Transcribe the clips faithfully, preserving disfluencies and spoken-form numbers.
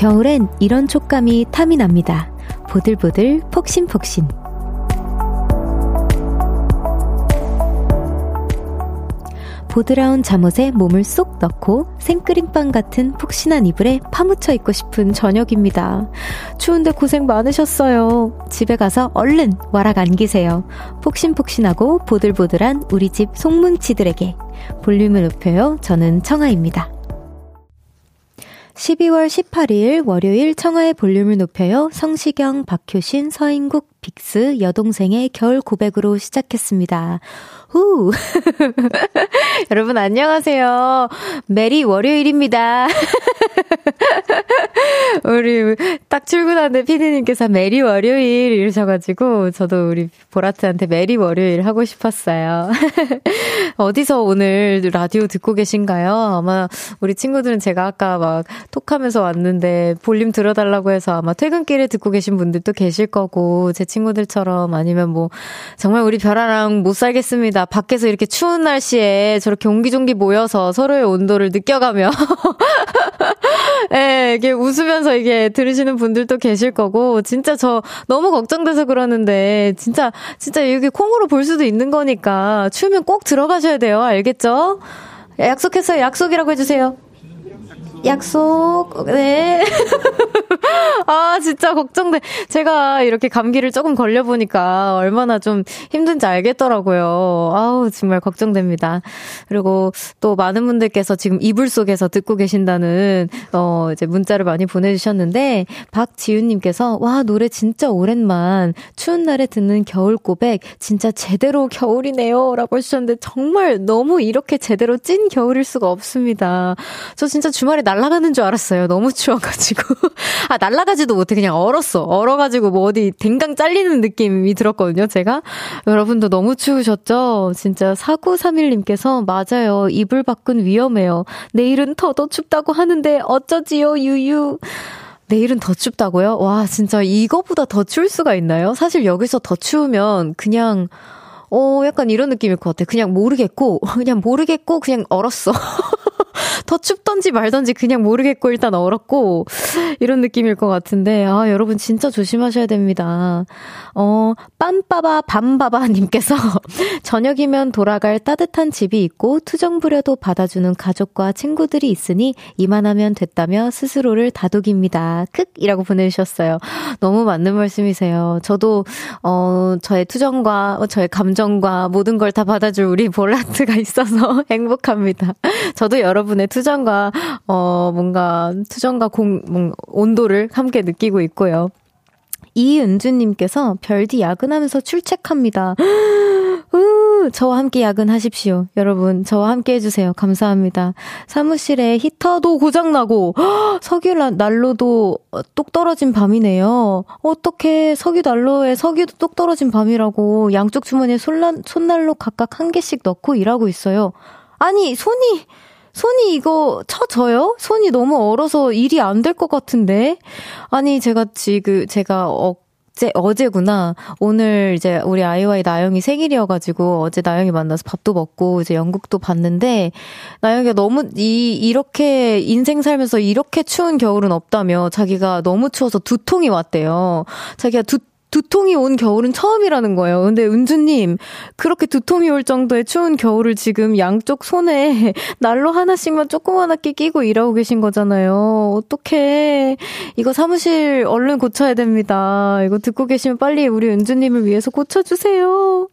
겨울엔 이런 촉감이 탐이 납니다. 보들보들 폭신폭신. 보드라운 잠옷에 몸을 쏙 넣고 생크림빵 같은 폭신한 이불에 파묻혀 있고 싶은 저녁입니다. 추운데 고생 많으셨어요. 집에 가서 얼른 와락 안기세요. 폭신폭신하고 보들보들한 우리 집 속뭉치들에게 볼륨을 높여요. 저는 청아입니다. 십이월 십팔일 월요일 청하의 볼륨을 높여요. 성시경, 박효신, 서인국, 빅스, 여동생의 겨울 고백으로 시작했습니다. 후! 여러분 안녕하세요. 메리 월요일입니다. 우리 딱 출근하는데 피디님께서 메리 월요일 이러셔가지고 저도 우리 보라트한테 메리 월요일 하고 싶었어요. 어디서 오늘 라디오 듣고 계신가요? 아마 우리 친구들은 제가 아까 막 톡하면서 왔는데 볼륨 들어달라고 해서 아마 퇴근길에 듣고 계신 분들도 계실 거고 제 친구들처럼 아니면 뭐 정말 우리 별아랑 못 살겠습니다. 밖에서 이렇게 추운 날씨에 저렇게 옹기종기 모여서 서로의 온도를 느껴가며 네, 이게 웃으면서 이게 들으시는 분들도 계실 거고 진짜 저 너무 걱정돼서 그러는데 진짜 진짜 여기 콩으로 볼 수도 있는 거니까 추우면 꼭 들어가셔야 돼요. 알겠죠? 약속했어요. 약속이라고 해주세요. 약속. 네. 아 진짜 걱정돼. 제가 이렇게 감기를 조금 걸려보니까 얼마나 좀 힘든지 알겠더라고요. 아우 정말 걱정됩니다. 그리고 또 많은 분들께서 지금 이불 속에서 듣고 계신다는 어 이제 문자를 많이 보내주셨는데 박지윤님께서 와 노래 진짜 오랜만 추운 날에 듣는 겨울 고백 진짜 제대로 겨울이네요 라고 해주셨는데 정말 너무 이렇게 제대로 찐 겨울일 수가 없습니다. 저 진짜 주말에 날아가는 줄 알았어요. 너무 추워가지고. 아, 날아가지도 못해. 그냥 얼었어. 얼어가지고 뭐 어디 댕강 잘리는 느낌이 들었거든요, 제가. 여러분도 너무 추우셨죠? 진짜 사구삼일님께서 맞아요. 이불 밖은 위험해요. 내일은 더 더 춥다고 하는데 어쩌지요, 유유. 내일은 더 춥다고요? 와, 진짜 이거보다 더 추울 수가 있나요? 사실 여기서 더 추우면 그냥 어, 약간 이런 느낌일 것 같아. 그냥 모르겠고, 그냥 모르겠고, 그냥 얼었어. 더 춥던지 말던지 그냥 모르겠고 일단 얼었고 이런 느낌일 것 같은데 아 여러분 진짜 조심하셔야 됩니다. 어 빰빠바 밤바바 님께서 저녁이면 돌아갈 따뜻한 집이 있고 투정 부려도 받아주는 가족과 친구들이 있으니 이만하면 됐다며 스스로를 다독입니다. 크!이라고 보내주셨어요. 너무 맞는 말씀이세요. 저도 어 저의 투정과 저의 감정과 모든 걸 다 받아줄 우리 볼라트가 있어서 행복합니다. 저도 여러분의 투정과 어 뭔가 투정과 공, 뭔가 온도를 함께 느끼고 있고요. 이은주님께서 별디 야근하면서 출첵합니다. 우, 저와 함께 야근하십시오. 여러분 저와 함께 해주세요. 감사합니다. 사무실에 히터도 고장나고 석유 난로도 똑 떨어진 밤이네요. 어떻게 석유 난로에 석유도 똑 떨어진 밤이라고 양쪽 주머니에 손란, 손난로 각각 한 개씩 넣고 일하고 있어요. 아니 손이 손이 이거 쳐져요? 손이 너무 얼어서 일이 안 될 것 같은데? 아니, 제가 지금, 제가 어제, 어제구나. 오늘 이제 우리 아이와이 나영이 생일이어가지고 어제 나영이 만나서 밥도 먹고 이제 연극도 봤는데 나영이가 너무 이, 이렇게 인생 살면서 이렇게 추운 겨울은 없다며 자기가 너무 추워서 두통이 왔대요. 자기가 두 두통이 온 겨울은 처음이라는 거예요. 근데 은주님 그렇게 두통이 올 정도의 추운 겨울을 지금 양쪽 손에 난로 하나씩만 조그만하게 끼고 일하고 계신 거잖아요. 어떡해. 이거 사무실 얼른 고쳐야 됩니다. 이거 듣고 계시면 빨리 우리 은주님을 위해서 고쳐주세요.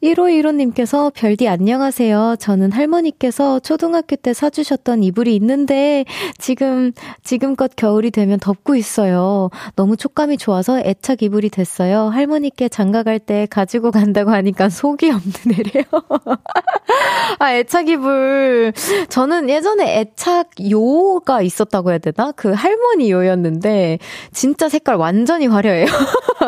일오일오님께서 별디 안녕하세요. 저는 할머니께서 초등학교 때 사주셨던 이불이 있는데 지금 지금껏 겨울이 되면 덮고 있어요. 너무 촉감이 좋아서 애착 이불이 됐어요. 됐어요. 할머니께 장가갈 때 가지고 간다고 하니까 속이 없는 애래요. 아 애착 이불. 저는 예전에 애착 요가 있었다고 해야 되나? 그 할머니 요였는데 진짜 색깔 완전히 화려해요.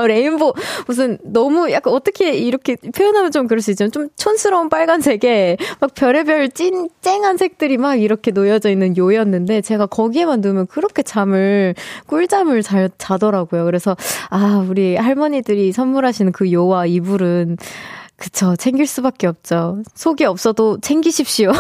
레인보우 무슨 너무 약간 어떻게 이렇게 표현하면 좀 그럴 수 있지만 좀 촌스러운 빨간색에 막 별의별 찐 쨍한 색들이 막 이렇게 놓여져 있는 요였는데 제가 거기에만 누우면 그렇게 잠을 꿀잠을 잘 자더라고요. 그래서 아 우리 할머니들이 선물하시는 그 요와 이불은 그쵸. 챙길 수밖에 없죠. 속이 없어도 챙기십시오.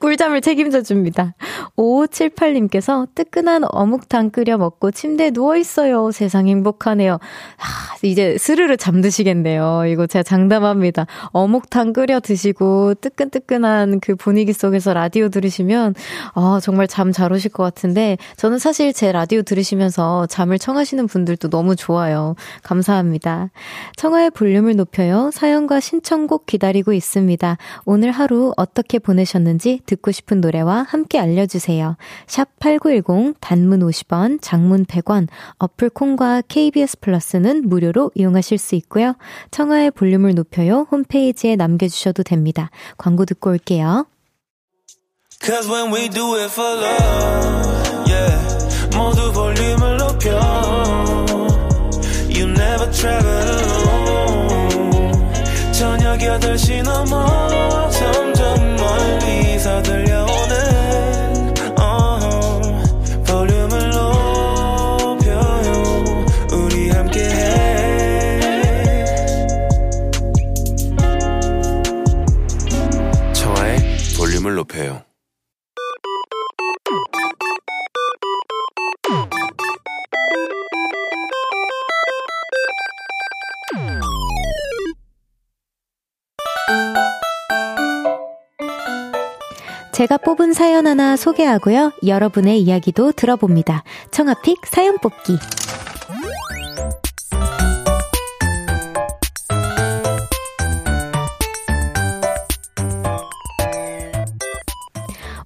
꿀잠을 책임져 줍니다. 오오칠팔님께서 뜨끈한 어묵탕 끓여 먹고 침대에 누워있어요. 세상 행복하네요. 하, 이제 스르르 잠드시겠네요. 이거 제가 장담합니다. 어묵탕 끓여 드시고 뜨끈뜨끈한 그 분위기 속에서 라디오 들으시면 아, 정말 잠 잘 오실 것 같은데, 저는 사실 제 라디오 들으시면서 잠을 청하시는 분들도 너무 좋아요. 감사합니다. 청하의 볼륨을 높여요. 사연과 신청곡 기다리고 있습니다. 오늘 하루 어떻게 보내셨는지 듣고 싶은 노래와 함께 알려주세요. 샵팔구일공, 단문 오십 원, 장문 백 원, 어플 콩과 케이비에스 플러스는 무료로 이용하실 수 있고요. 청하의 볼륨을 높여요. 홈페이지에 남겨주셔도 됩니다. 광고 듣고 올게요. Cause when we do it for love, yeah, 모두 볼륨을 높여. You never travel alone. 저녁 여덟 시 넘어 점점 멀리서 들려오는 uh-huh, 볼륨을 높여요. 우리 함께해. 청하의 볼륨을 높여요. 제가 뽑은 사연 하나 소개하고요. 여러분의 이야기도 들어봅니다. 청아픽 사연 뽑기.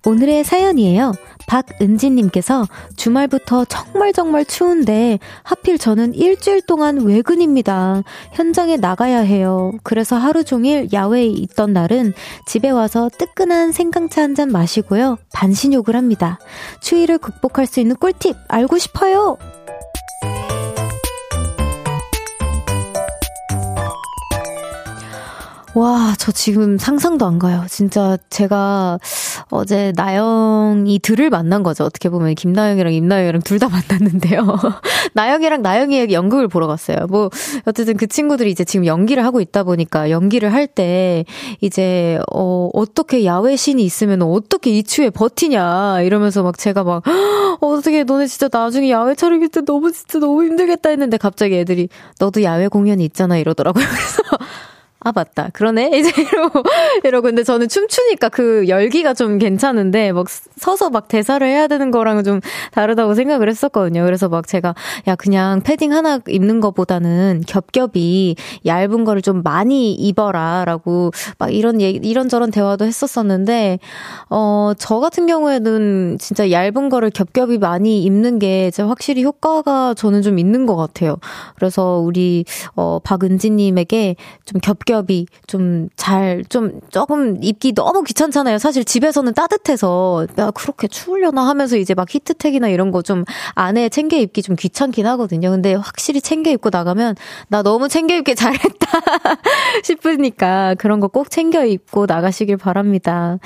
오늘의 사연이에요. 박은지님께서 주말부터 정말 정말 추운데 하필 저는 일주일 동안 외근입니다. 현장에 나가야 해요. 그래서 하루 종일 야외에 있던 날은 집에 와서 뜨끈한 생강차 한잔 마시고요. 반신욕을 합니다. 추위를 극복할 수 있는 꿀팁 알고 싶어요. 와, 저 지금 상상도 안 가요. 진짜 제가 어제 나영이 들을 만난 거죠. 어떻게 보면 김나영이랑 임나영이랑 둘 다 만났는데요. 나영이랑 나영이의 연극을 보러 갔어요. 뭐 어쨌든 그 친구들이 이제 지금 연기를 하고 있다 보니까 연기를 할 때 이제 어, 어떻게 야외 신이 있으면 어떻게 이 추위에 버티냐 이러면서 막 제가 막 어떻게 너네 진짜 나중에 야외 촬영일 때 너무 진짜 너무 힘들겠다 했는데 갑자기 애들이 너도 야외 공연이 있잖아 이러더라고요. 그래서 아 맞다 그러네 이제 이러고 이러고 근데 저는 춤추니까 그 열기가 좀 괜찮은데 막 서서 막 대사를 해야 되는 거랑은 좀 다르다고 생각을 했었거든요. 그래서 막 제가 야 그냥 패딩 하나 입는 거보다는 겹겹이 얇은 거를 좀 많이 입어라 라고 막 이런 이런저런 대화도 했었었는데 어, 저 같은 경우에는 진짜 얇은 거를 겹겹이 많이 입는 게 진짜 확실히 효과가 저는 좀 있는 것 같아요. 그래서 우리 어, 박은지님에게 좀 겹겹 좀 잘, 좀 조금 입기 너무 귀찮잖아요. 사실 집에서는 따뜻해서 야 그렇게 추우려나 하면서 이제 막 히트텍이나 이런 거 좀 안에 챙겨 입기 좀 귀찮긴 하거든요. 근데 확실히 챙겨 입고 나가면 나 너무 챙겨 입기 잘했다 싶으니까 그런 거 꼭 챙겨 입고 나가시길 바랍니다.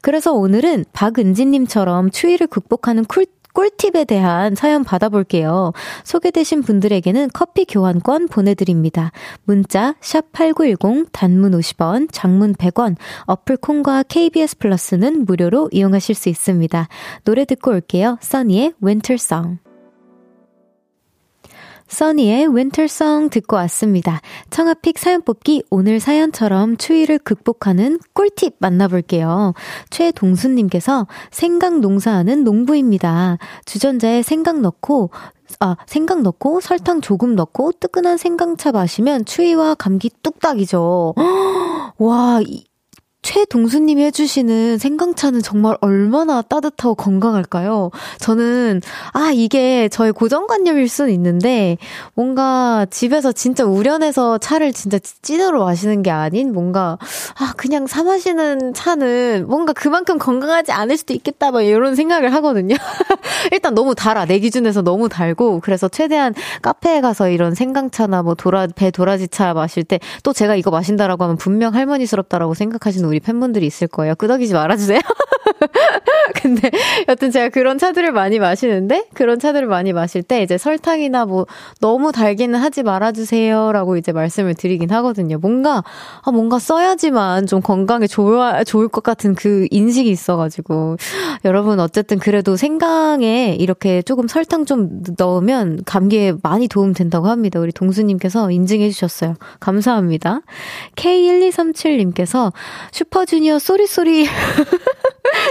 그래서 오늘은 박은지님처럼 추위를 극복하는 쿨 꿀팁에 대한 사연 받아볼게요. 소개되신 분들에게는 커피 교환권 보내드립니다. 문자 샵팔구일공, 단문 오십 원, 장문 백 원, 어플 콩과 케이비에스 플러스는 무료로 이용하실 수 있습니다. 노래 듣고 올게요. 써니의 윈터송. 써니의 윈터송 듣고 왔습니다. 청아픽 사연 뽑기 오늘 사연처럼 추위를 극복하는 꿀팁 만나볼게요. 최동수님께서 생강 농사하는 농부입니다. 주전자에 생강 넣고 아, 생강 넣고 설탕 조금 넣고 뜨끈한 생강차 마시면 추위와 감기 뚝딱이죠. 와... 이... 최동수님이 해주시는 생강차는 정말 얼마나 따뜻하고 건강할까요? 저는 아 이게 저의 고정관념일 수는 있는데 뭔가 집에서 진짜 우려내서 차를 진짜 찐으로 마시는 게 아닌 뭔가 아 그냥 사 마시는 차는 뭔가 그만큼 건강하지 않을 수도 있겠다 막 이런 생각을 하거든요. 일단 너무 달아 내 기준에서 너무 달고 그래서 최대한 카페에 가서 이런 생강차나 뭐 도라, 배 도라지차 마실 때 또 제가 이거 마신다라고 하면 분명 할머니스럽다라고 생각하시는 우리 팬분들이 있을 거예요. 끄덕이지 말아주세요. 근데 여튼 제가 그런 차들을 많이 마시는데 그런 차들을 많이 마실 때 이제 설탕이나 뭐 너무 달기는 하지 말아주세요라고 이제 말씀을 드리긴 하거든요. 뭔가 아 뭔가 써야지만 좀 건강에 좋아, 좋을 것 같은 그 인식이 있어가지고 여러분 어쨌든 그래도 생강에 이렇게 조금 설탕 좀 넣으면 감기에 많이 도움 된다고 합니다. 우리 동수님께서 인증해 주셨어요. 감사합니다. 케이 일이삼칠님께서 슈퍼주니어 쏘리쏘리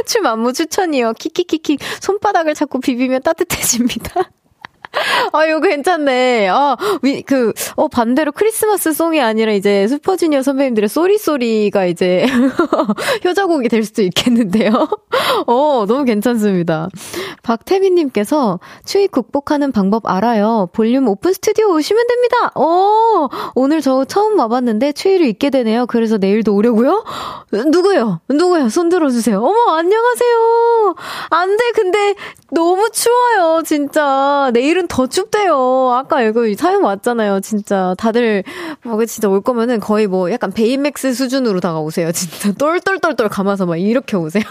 춤 안무 추천이요. 킥킥킥킥 손바닥을 잡고 비비면 따뜻해집니다. 아, 이거 괜찮네. 아, 위, 그, 어, 반대로 크리스마스 송이 아니라 이제 슈퍼주니어 선배님들의 쏘리쏘리가 이제 효자곡이 될 수도 있겠는데요. 어, 너무 괜찮습니다. 박태민님께서 추위 극복하는 방법 알아요. 볼륨 오픈 스튜디오 오시면 됩니다. 오, 오늘 저 처음 와봤는데 추위를 잊게 되네요. 그래서 내일도 오려고요? 누구요? 누구요? 손 들어주세요. 어머, 안녕하세요. 안 돼, 근데 너무 추워요, 진짜. 내일은 더 춥대요. 아까 이거 사연 왔잖아요. 진짜 다들 막 진짜 올 거면은 거의 뭐 약간 베이맥스 수준으로 다가오세요. 진짜 똘똘똘똘 감아서 막 이렇게 오세요.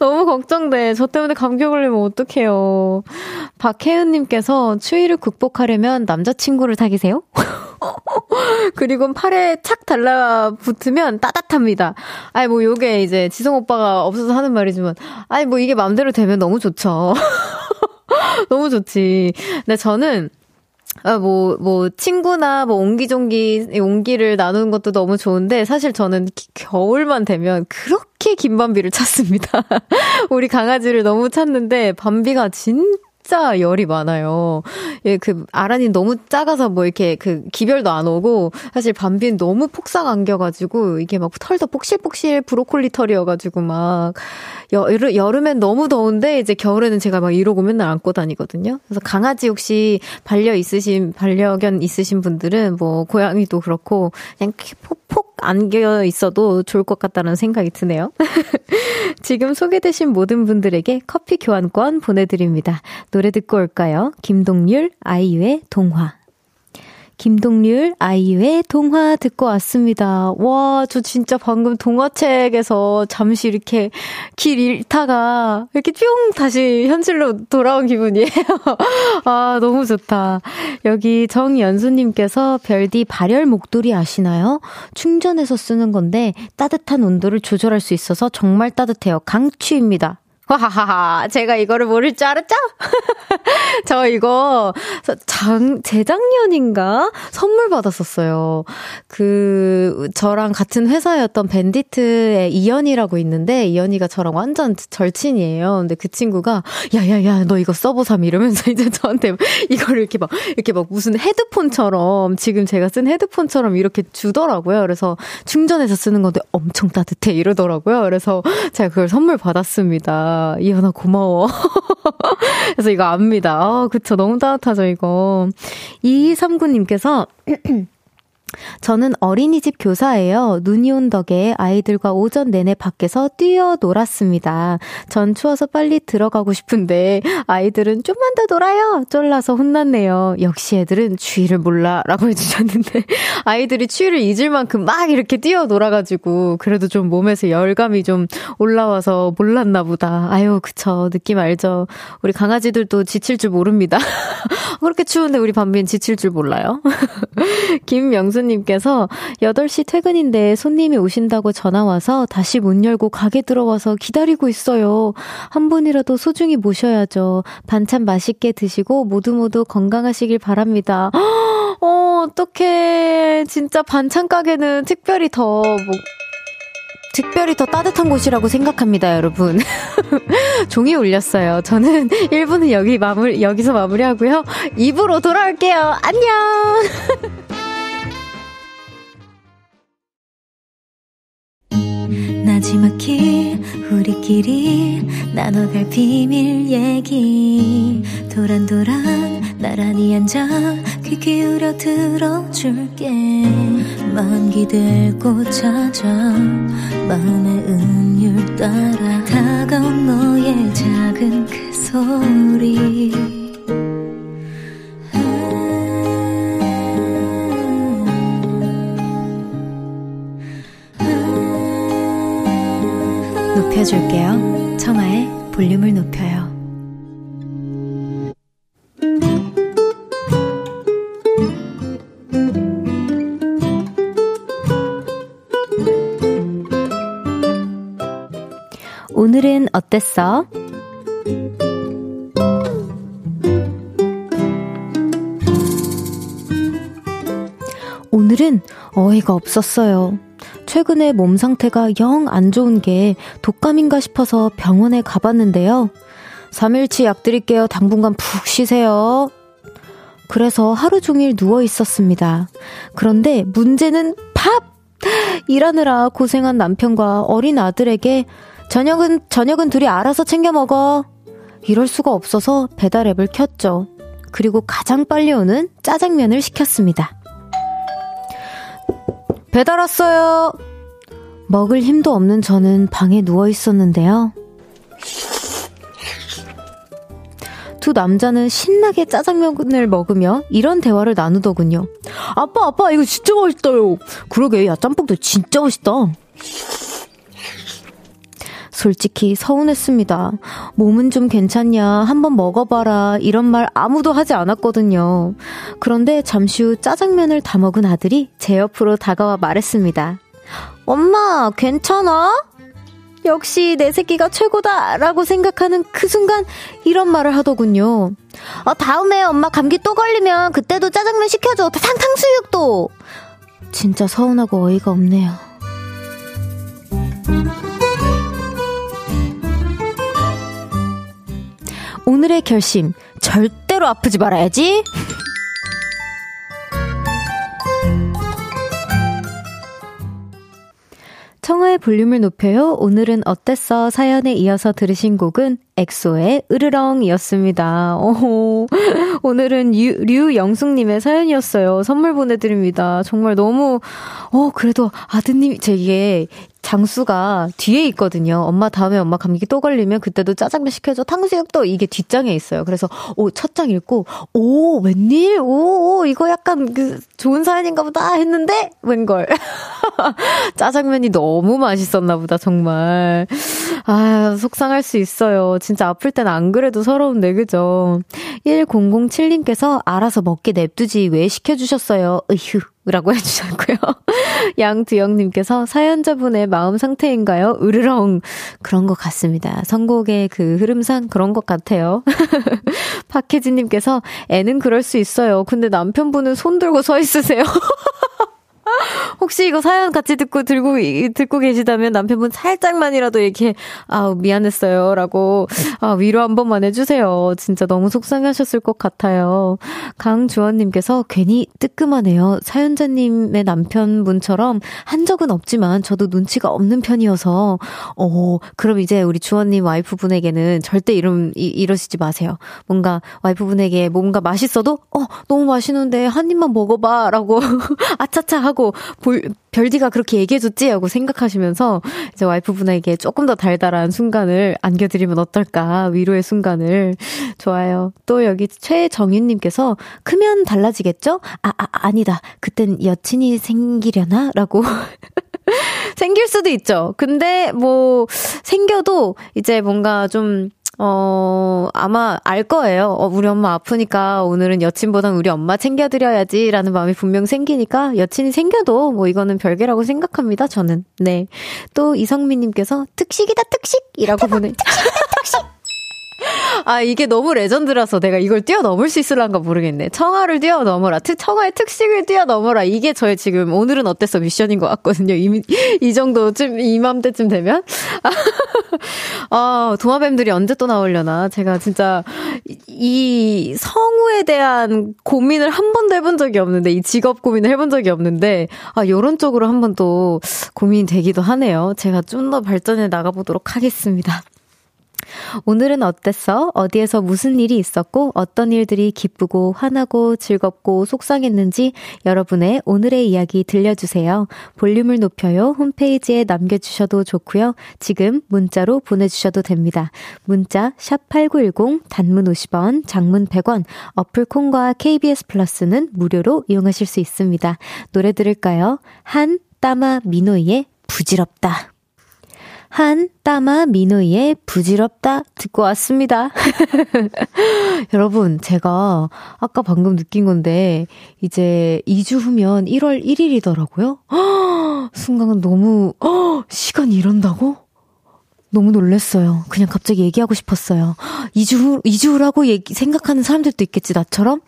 너무 걱정돼. 저 때문에 감기 걸리면 어떡해요. 박혜은님께서 추위를 극복하려면 남자친구를 사귀세요. 그리고 팔에 착 달라붙으면 따뜻합니다. 아니 뭐 요게 이제 지성 오빠가 없어서 하는 말이지만 아니 뭐 이게 마음대로 되면 너무 좋죠. 너무 좋지. 근데 저는 아, 뭐, 뭐, 친구나, 뭐, 옹기종기, 옹기를 나누는 것도 너무 좋은데, 사실 저는 기, 겨울만 되면 그렇게 긴 밤비를 찾습니다. 우리 강아지를 너무 찾는데, 밤비가 진 진짜 열이 많아요. 예, 그, 아란이 너무 작아서 뭐 이렇게 그 기별도 안 오고, 사실 밤비는 너무 폭삭 안겨가지고, 이게 막 털도 폭실폭실 브로콜리 털이어가지고 막, 여름, 여름엔 너무 더운데, 이제 겨울에는 제가 막 이러고 맨날 안고 다니거든요. 그래서 강아지 혹시 반려 있으신, 반려견 있으신 분들은 뭐, 고양이도 그렇고, 그냥 폭폭 안겨 있어도 좋을 것 같다는 생각이 드네요. 지금 소개되신 모든 분들에게 커피 교환권 보내드립니다. 노래 듣고 올까요? 김동률, 아이유의 동화. 김동률, 아이유의 동화 듣고 왔습니다. 와, 저 진짜 방금 동화책에서 잠시 이렇게 길 잃다가 이렇게 뿅 다시 현실로 돌아온 기분이에요. 아, 너무 좋다. 여기 정연수님께서 별디 발열 목도리 아시나요? 충전해서 쓰는 건데 따뜻한 온도를 조절할 수 있어서 정말 따뜻해요. 강추입니다. 하하하, 제가 이거를 모를 줄 알았죠? 저 이거, 장, 재작년인가? 선물 받았었어요. 그, 저랑 같은 회사였던 밴디트의 이연이라고 있는데, 이연이가 저랑 완전 절친이에요. 근데 그 친구가, 야, 야, 야, 너 이거 써보삼. 이러면서 이제 저한테 이거를 이렇게 막, 이렇게 막 무슨 헤드폰처럼, 지금 제가 쓴 헤드폰처럼 이렇게 주더라고요. 그래서 충전해서 쓰는 건데 엄청 따뜻해. 이러더라고요. 그래서 제가 그걸 선물 받았습니다. 이현아 고마워. 그래서 이거 압니다. 아, 그쵸. 너무 따뜻하죠, 이거. 이이삼구님께서 저는 어린이집 교사예요. 눈이 온 덕에 아이들과 오전 내내 밖에서 뛰어놀았습니다. 전 추워서 빨리 들어가고 싶은데 아이들은 좀만 더 놀아요. 쫄라서 혼났네요. 역시 애들은 추위를 몰라 라고 해주셨는데 아이들이 추위를 잊을 만큼 막 이렇게 뛰어놀아가지고 그래도 좀 몸에서 열감이 좀 올라와서 몰랐나 보다. 아유 그쵸. 느낌 알죠. 우리 강아지들도 지칠 줄 모릅니다. 그렇게 추운데 우리 밤비는 지칠 줄 몰라요. 김명수 님께서 여덟 시 퇴근인데 손님이 오신다고 전화와서 다시 문 열고 가게 들어와서 기다리고 있어요. 한 분이라도 소중히 모셔야죠. 반찬 맛있게 드시고 모두 모두 건강하시길 바랍니다. 어, 어떡해. 진짜 반찬 가게는 특별히 더... 뭐... 특별히 더 따뜻한 곳이라고 생각합니다, 여러분. 종이 울렸어요. 저는 일 부는 여기 마무리, 여기서 마무리하고요. 이 부로 돌아올게요. 안녕! 마지막히 우리끼리 나눠갈 비밀 얘기 도란도란 나란히 앉아 귀 기울여 들어줄게 마음 기대고 찾아 마음의 음율 따라 다가온 너의 작은 그 소리 높여줄게요. 청하의 볼륨을 높여요. 오늘은 어땠어? 오늘은 어이가 없었어요. 최근에 몸 상태가 영 안 좋은 게 독감인가 싶어서 병원에 가봤는데요. 삼 일치 약 드릴게요. 당분간 푹 쉬세요. 그래서 하루 종일 누워 있었습니다. 그런데 문제는 밥! 일하느라 고생한 남편과 어린 아들에게 저녁은, 저녁은 둘이 알아서 챙겨 먹어. 이럴 수가 없어서 배달앱을 켰죠. 그리고 가장 빨리 오는 짜장면을 시켰습니다. 배달 왔어요. 먹을 힘도 없는 저는 방에 누워 있었는데요. 두 남자는 신나게 짜장면을 먹으며 이런 대화를 나누더군요. 아빠, 아빠, 이거 진짜 맛있어요. 그러게, 야, 짬뽕도 진짜 맛있다. 솔직히 서운했습니다. 몸은 좀 괜찮냐, 한번 먹어봐라, 이런 말 아무도 하지 않았거든요. 그런데 잠시 후 짜장면을 다 먹은 아들이 제 옆으로 다가와 말했습니다. 엄마, 괜찮아? 역시 내 새끼가 최고다 라고 생각하는 그 순간 이런 말을 하더군요. 어, 다음에 엄마 감기 또 걸리면 그때도 짜장면 시켜줘. 탕탕수육도. 진짜 서운하고 어이가 없네요. 오늘의 결심, 절대로 아프지 말아야지. 청하의 볼륨을 높여요. 오늘은 어땠어? 사연에 이어서 들으신 곡은 엑소의 으르렁이었습니다. 오호, 오늘은 류영숙님의 사연이었어요. 선물 보내드립니다. 정말 너무 어 그래도 아드님이 제게 장수가 뒤에 있거든요. 엄마 다음에 엄마 감기 또 걸리면 그때도 짜장면 시켜줘. 탕수육도 이게 뒷장에 있어요. 그래서 오, 첫 장 읽고 오 웬일? 오, 오 이거 약간 그 좋은 사연인가 보다 했는데 웬걸. 짜장면이 너무 맛있었나 보다 정말. 아 속상할 수 있어요. 진짜 아플 땐 안 그래도 서러운데 그죠? 천칠 님께서 알아서 먹게 냅두지 왜 시켜주셨어요? 으휴. 라고 해주셨고요. 양두영님께서 사연자분의 마음 상태인가요? 으르렁. 그런 것 같습니다. 선곡의 그 흐름상 그런 것 같아요. 박혜진님께서 애는 그럴 수 있어요. 근데 남편분은 손 들고 서 있으세요. 혹시 이거 사연 같이 듣고 들고 듣고 계시다면 남편분 살짝만이라도 이렇게 아 미안했어요 라고 아, 위로 한 번만 해주세요. 진짜 너무 속상하셨을 것 같아요. 강주원님께서 괜히 뜨끔하네요. 사연자님의 남편분처럼 한 적은 없지만 저도 눈치가 없는 편이어서 어 그럼 이제 우리 주원님 와이프분에게는 절대 이름, 이, 이러시지 마세요. 뭔가 와이프분에게 뭔가 맛있어도 어 너무 맛있는데 한 입만 먹어봐 라고 아차차 하고 볼, 별디가 그렇게 얘기해줬지 하고 생각하시면서 이제 와이프분에게 조금 더 달달한 순간을 안겨드리면 어떨까. 위로의 순간을. 좋아요. 또 여기 최정윤님께서 크면 달라지겠죠? 아, 아 아니다 그땐 여친이 생기려나? 라고 생길 수도 있죠. 근데 뭐 생겨도 이제 뭔가 좀 어, 아마 알 거예요. 어, 우리 엄마 아프니까 오늘은 여친보단 우리 엄마 챙겨드려야지라는 마음이 분명 생기니까 여친이 생겨도 뭐 이거는 별개라고 생각합니다, 저는. 네. 또 이성민님께서 특식이다, 특식이라고 보내. 특식이다, 특식! 아, 이게 너무 레전드라서 내가 이걸 뛰어넘을 수 있을란가 모르겠네. 청하를 뛰어넘어라. 특, 청하의 특식을 뛰어넘어라. 이게 저의 지금 오늘은 어땠어 미션인 것 같거든요. 이, 이 정도쯤, 이맘때쯤 되면. 아, 도마뱀들이 언제 또 나오려나. 제가 진짜 이 성우에 대한 고민을 한 번도 해본 적이 없는데, 이 직업 고민을 해본 적이 없는데, 아, 요런 쪽으로 한 번 또 고민이 되기도 하네요. 제가 좀 더 발전해 나가보도록 하겠습니다. 오늘은 어땠어? 어디에서 무슨 일이 있었고 어떤 일들이 기쁘고 화나고 즐겁고 속상했는지 여러분의 오늘의 이야기 들려주세요. 볼륨을 높여요. 홈페이지에 남겨주셔도 좋고요. 지금 문자로 보내주셔도 됩니다. 문자 샵 팔구일공 단문 오십 원 장문 백 원 어플콘과 케이비에스 플러스는 무료로 이용하실 수 있습니다. 노래 들을까요? 한, 따마, 미노이의 부질없다. 한 따마 민우이의 부질없다 듣고 왔습니다. 여러분, 제가 아까 방금 느낀 건데 이제 이 주 후면 일월 일일이더라고요. 순간 너무 시간이 이런다고? 너무 놀랐어요. 그냥 갑자기 얘기하고 싶었어요. 이 주 후, 이 주 후라고 얘기, 생각하는 사람들도 있겠지, 나처럼?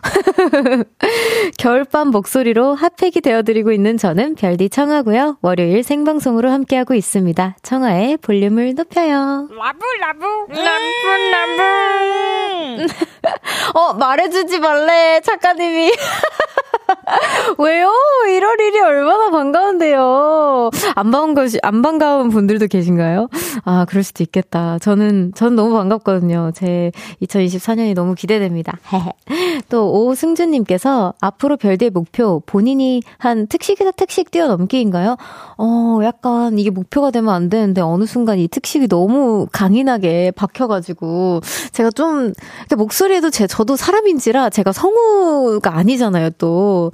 겨울밤 목소리로 핫팩이 되어드리고 있는 저는 별디 청아고요. 월요일 생방송으로 함께하고 있습니다. 청아의 볼륨을 높여요. 라부, 라부, 라부, 라부. 어, 말해주지 말래, 작가님이. 왜요? 일월 일일이 얼마나 반가운데요. 안 반가운 것이, 안 반가운 분들도 계신가요? 아, 그럴 수도 있겠다. 저는, 전 너무 반갑거든요. 제 이천이십사 년이 너무 기대됩니다. 또, 오승준님께서 앞으로 별디의 목표, 본인이 한 특식이나 특식 뛰어넘기인가요? 어, 약간 이게 목표가 되면 안 되는데 어느 순간 이 특식이 너무 강인하게 박혀가지고 제가 좀, 그러니까 목소리에도 제, 저도 사람인지라 제가 성우가 아니잖아요, 또.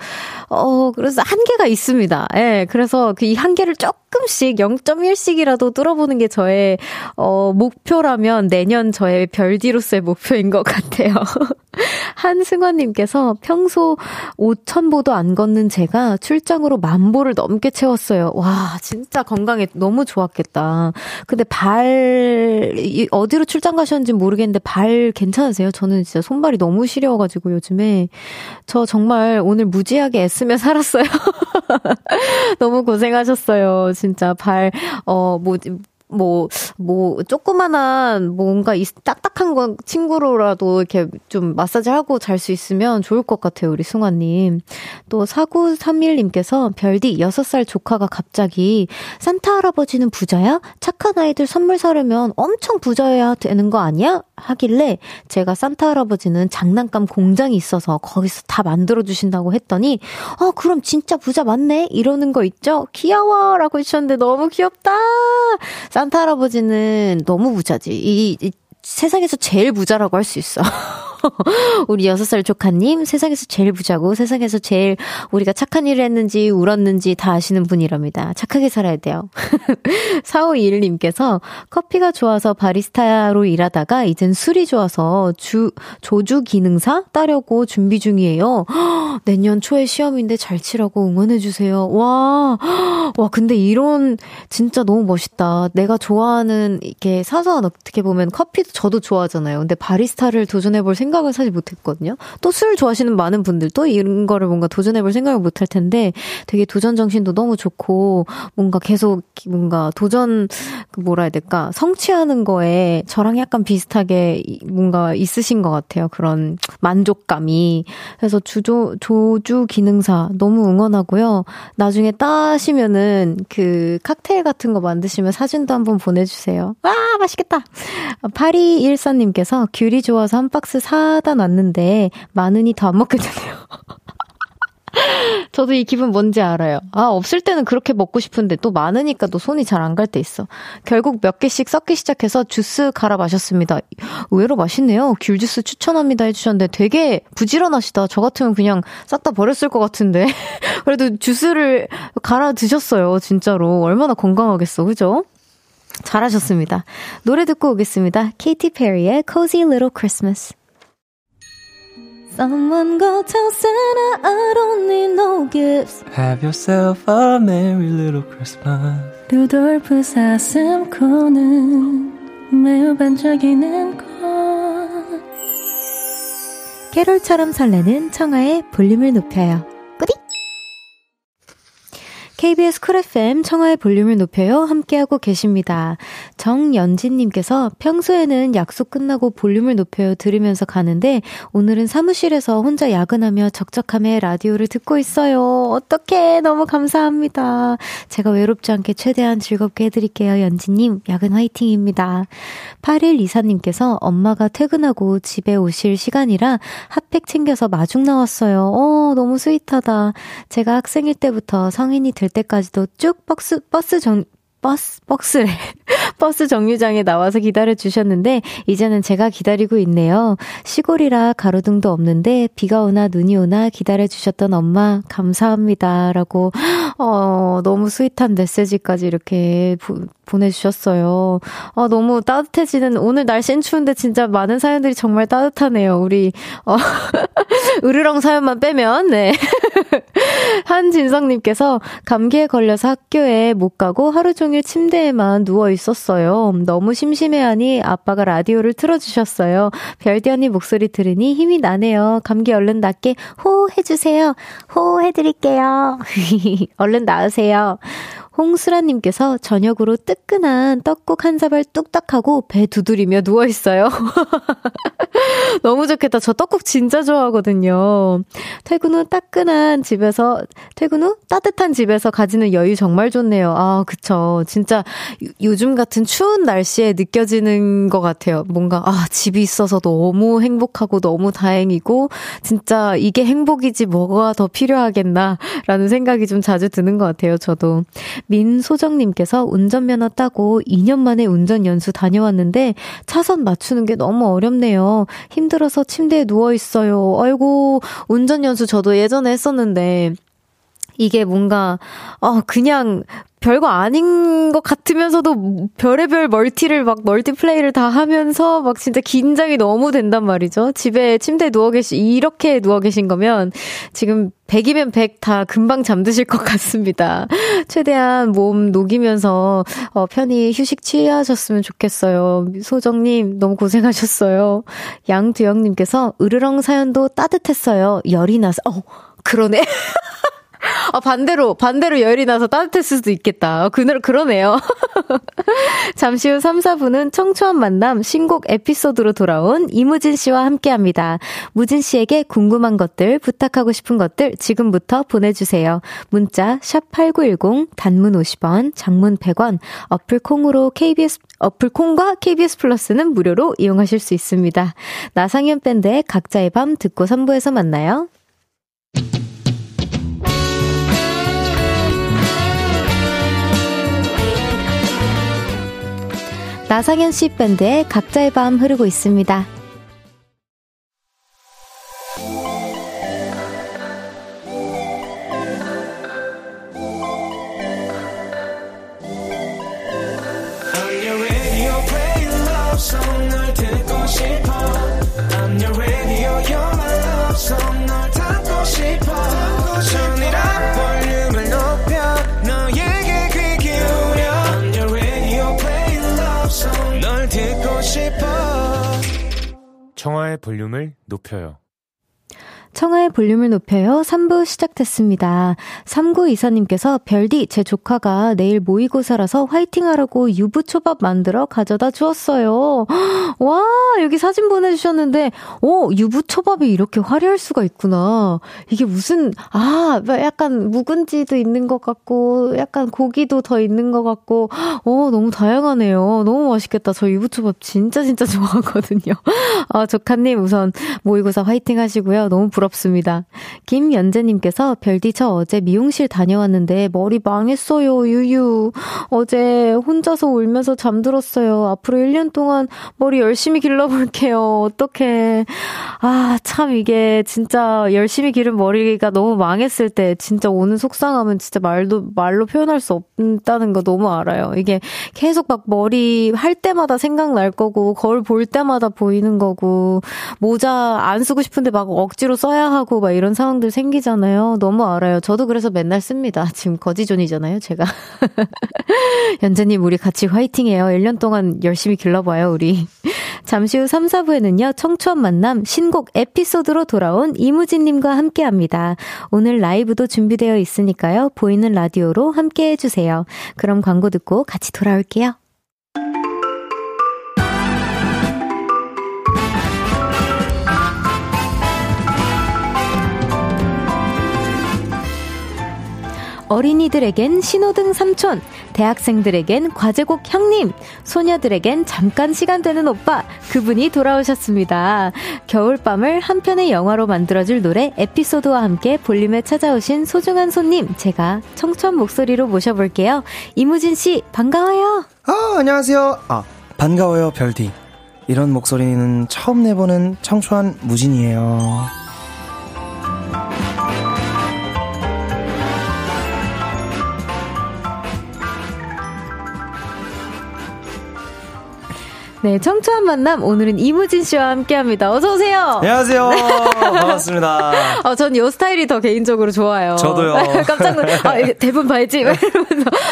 어, 그래서 한계가 있습니다. 예, 그래서 그 이 한계를 조금씩 영점일씩이라도 뚫어보는 게 저의, 어, 목표라면 내년 저의 별디로서의 목표인 것 같아요. 한승환님께서 평소 오천 보도 안 걷는 제가 출장으로 만 보를 넘게 채웠어요. 와, 진짜 건강에 너무 좋았겠다. 근데 발, 어디로 출장 가셨는지 모르겠는데 발 괜찮으세요? 저는 진짜 손발이 너무 시려워가지고 요즘에. 저 정말 오늘 무지하게 애쓰며 살았어요. 너무 고생하셨어요. 진짜 발, 어, 뭐, 뭐, 뭐, 조그만한 뭔가 이 딱딱한 건 친구로라도 이렇게 좀 마사지하고 잘 수 있으면 좋을 것 같아요, 우리 승화님. 또, 사구삼일님께서 별디 여섯 살 조카가 갑자기 산타 할아버지는 부자야? 착한 아이들 선물 사려면 엄청 부자여야 되는 거 아니야? 하길래 제가 산타 할아버지는 장난감 공장이 있어서 거기서 다 만들어주신다고 했더니, 아, 그럼 진짜 부자 맞네? 이러는 거 있죠? 귀여워! 라고 해주셨는데 너무 귀엽다! 산타 할아버지는 너무 부자지. 이, 이 세상에서 제일 부자라고 할 수 있어. 우리 여섯 살 조카님, 세상에서 제일 부자고 세상에서 제일 우리가 착한 일을 했는지 울었는지 다 아시는 분이랍니다. 착하게 살아야 돼요. 사오이일님께서 커피가 좋아서 바리스타로 일하다가 이젠 술이 좋아서 주, 조주기능사 따려고 준비 중이에요. 내년 초에 시험인데 잘 치라고 응원해주세요. 와, 와, 근데 이런 진짜 너무 멋있다. 내가 좋아하는 이렇게 사소한, 어떻게 보면 커피도 저도 좋아하잖아요. 근데 바리스타를 도전해볼 생각 생각을 사실 못했거든요. 또 술 좋아하시는 많은 분들 또 이런 거를 뭔가 도전해볼 생각을 못할 텐데 되게 도전 정신도 너무 좋고 뭔가 계속 뭔가 도전, 뭐라 해야 될까, 성취하는 거에 저랑 약간 비슷하게 뭔가 있으신 것 같아요. 그런 만족감이. 그래서 주조, 조주 기능사 너무 응원하고요. 나중에 따시면은 그 칵테일 같은 거 만드시면 사진도 한번 보내주세요. 와, 맛있겠다. 파리일사님께서 귤이 좋아서 한 박스 사 사다 놨는데 많으니 더 안 먹게 되네요. 저도 이 기분 뭔지 알아요. 아, 없을 때는 그렇게 먹고 싶은데 또 많으니까 또 손이 잘 안 갈 때 있어. 결국 몇 개씩 섞기 시작해서 주스 갈아 마셨습니다. 의외로 맛있네요. 귤 주스 추천합니다 해주셨는데 되게 부지런하시다. 저 같으면 그냥 싹 다 버렸을 것 같은데 그래도 주스를 갈아 드셨어요. 진짜로 얼마나 건강하겠어, 그죠? 잘하셨습니다. 노래 듣고 오겠습니다. 케이티 페리의 Cozy Little Christmas. Someone go tell Santa I don't need no gifts. Have yourself a merry little Christmas. 루돌프 사슴코는 매우 반짝이는 꽃. 캐롤처럼 설레는 청아의 볼륨을 높여요. 꾸디! 케이비에스 쿨 에프엠 청하의 볼륨을 높여요. 함께하고 계십니다. 정연진님께서 평소에는 약속 끝나고 볼륨을 높여요 들으면서 가는데 오늘은 사무실에서 혼자 야근하며 적적함에 라디오를 듣고 있어요. 어떡해, 너무 감사합니다. 제가 외롭지 않게 최대한 즐겁게 해드릴게요. 연진님, 야근 화이팅입니다. 팔일이사님께서 엄마가 퇴근하고 집에 오실 시간이라 핫팩 챙겨서 마중 나왔어요. 어, 너무 스윗하다. 제가 학생일 때부터 성인이 될 때까지도 쭉 버스 버스 전 버스 버스래 버스 정류장에 나와서 기다려주셨는데 이제는 제가 기다리고 있네요. 시골이라 가로등도 없는데 비가 오나 눈이 오나 기다려주셨던 엄마 감사합니다. 라고 어, 너무 스윗한 메시지까지 이렇게 보, 보내주셨어요. 어, 너무 따뜻해지는 오늘 날씨는 추운데 진짜 많은 사연들이 정말 따뜻하네요. 우리 어, 으르렁 사연만 빼면 네. 한진성님께서 감기에 걸려서 학교에 못 가고 하루 종일 침대에만 누워 있었어요. 너무 심심해하니 아빠가 라디오를 틀어주셨어요. 별디 언니 목소리 들으니 힘이 나네요. 감기 얼른 낫게 호호해주세요. 호호해드릴게요. 얼른 나으세요. 홍수라님께서 저녁으로 뜨끈한 떡국 한 사발 뚝딱하고 배 두드리며 누워있어요. 너무 좋겠다. 저 떡국 진짜 좋아하거든요. 퇴근 후 따끈한 집에서, 퇴근 후 따뜻한 집에서 가지는 여유 정말 좋네요. 아, 그쵸. 진짜 요즘 같은 추운 날씨에 느껴지는 것 같아요. 뭔가, 아, 집이 있어서 너무 행복하고 너무 다행이고, 진짜 이게 행복이지 뭐가 더 필요하겠나라는 생각이 좀 자주 드는 것 같아요. 저도. 민소정님께서 운전면허 따고 이 년 만에 운전연수 다녀왔는데 차선 맞추는 게 너무 어렵네요. 힘들어서 침대에 누워있어요. 아이고, 운전연수 저도 예전에 했었는데 이게 뭔가 어, 그냥 별거 아닌 것 같으면서도 별의별 멀티를 막 멀티플레이를 다 하면서 막 진짜 긴장이 너무 된단 말이죠. 집에 침대에 누워 계시 이렇게 누워 계신 거면 지금 백이면 백 다 금방 잠드실 것 같습니다. 최대한 몸 녹이면서 어, 편히 휴식 취하셨으면 좋겠어요. 소정님 너무 고생하셨어요. 양두영님께서 으르렁 사연도 따뜻했어요. 열이 나서 어 그러네. 아, 반대로, 반대로 열이 나서 따뜻했을 수도 있겠다. 아, 그날, 그러네요. 잠시 후 삼, 사 부는 청초한 만남 신곡 에피소드로 돌아온 이무진 씨와 함께 합니다. 무진 씨에게 궁금한 것들, 부탁하고 싶은 것들 지금부터 보내주세요. 문자, 샵 팔구일공, 단문 오십 원, 장문 백 원, 어플 콩으로 케이비에스, 어플 콩과 케이비에스 플러스는 무료로 이용하실 수 있습니다. 나상현 밴드의 각자의 밤 듣고 삼 부에서 만나요. 나상현 씨 밴드의 각자의 밤 흐르고 있습니다. 청아의 볼륨을 높여요. 청아의 볼륨을 높여요. 삼 부 시작됐습니다. 삼구이사님께서 별디 제 조카가 내일 모의고사라서 화이팅하라고 유부초밥 만들어 가져다 주었어요. 와, 여기 사진 보내주셨는데 오, 유부초밥이 이렇게 화려할 수가 있구나. 이게 무슨 아 약간 묵은지도 있는 것 같고 약간 고기도 더 있는 것 같고 오, 너무 다양하네요. 너무 맛있겠다. 저 유부초밥 진짜 진짜 좋아하거든요. 아, 조카님 우선 모의고사 화이팅 하시고요. 너무 부럽습니다. 부럽습니다. 김연재님께서 별디 저 어제 미용실 다녀왔는데 머리 망했어요. 유유. 어제 혼자서 울면서 잠들었어요. 앞으로 일 년 동안 머리 열심히 길러볼게요. 어떡해. 아, 참 이게 진짜 열심히 기른 머리가 너무 망했을 때 진짜 오는 속상함은 진짜 말도 말로 표현할 수 없다는 거 너무 알아요. 이게 계속 막 머리 할 때마다 생각날 거고 거울 볼 때마다 보이는 거고 모자 안 쓰고 싶은데 막 억지로 써 써야 하고 막 이런 상황들 생기잖아요. 너무 알아요. 저도 그래서 맨날 씁니다. 지금 거지존이잖아요, 제가. 연재님, 우리 같이 화이팅해요. 일 년 동안 열심히 길러봐요, 우리. 잠시 후 삼, 사 부에는요. 청초한 만남 신곡 에피소드로 돌아온 이무진님과 함께합니다. 오늘 라이브도 준비되어 있으니까요. 보이는 라디오로 함께해 주세요. 그럼 광고 듣고 같이 돌아올게요. 어린이들에겐 신호등 삼촌, 대학생들에겐 과제곡 형님, 소녀들에겐 잠깐 시간 되는 오빠, 그분이 돌아오셨습니다. 겨울밤을 한 편의 영화로 만들어줄 노래 에피소드와 함께 볼륨에 찾아오신 소중한 손님, 제가 청초한 목소리로 모셔볼게요. 이무진 씨, 반가워요. 아, 안녕하세요. 아, 반가워요, 별디. 이런 목소리는 처음 내보는 청초한 무진이에요. 네, 청초한 만남, 오늘은 이무진 씨와 함께합니다. 어서 오세요. 안녕하세요. 네. 반갑습니다. 어, 전 요 스타일이 더 개인적으로 좋아요. 저도요. 깜짝 놀라. 아, 대본 봐야지. 이러면서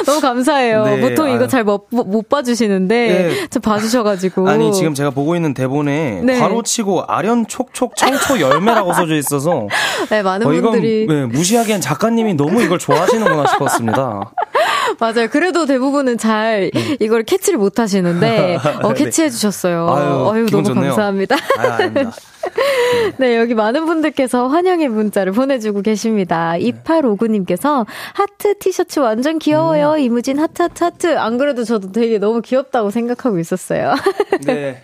너무 감사해요. 네, 보통 아유. 이거 잘 못 못 봐주시는데 네. 저 봐주셔가지고. 아니 지금 제가 보고 있는 대본에 네. 괄호치고 아련촉촉 청초 열매라고 써져 있어서. 네, 많은 어, 이건, 분들이 네, 무시하기엔 작가님이 너무 이걸 좋아하시는구나 싶었습니다. 맞아요. 그래도 대부분은 잘 네. 이걸 캐치를 못 하시는데 어, 캐치해 네. 주셨어요. 아유, 아유 너무 좋네요. 감사합니다. 아유, 네, 여기 많은 분들께서 환영의 문자를 보내주고 계십니다. 네. 이팔오구 님께서 하트 티셔츠 완전 귀여워요. 음. 이무진 하트 하트 하트. 안 그래도 저도 되게 너무 귀엽다고 생각하고 있었어요. 네.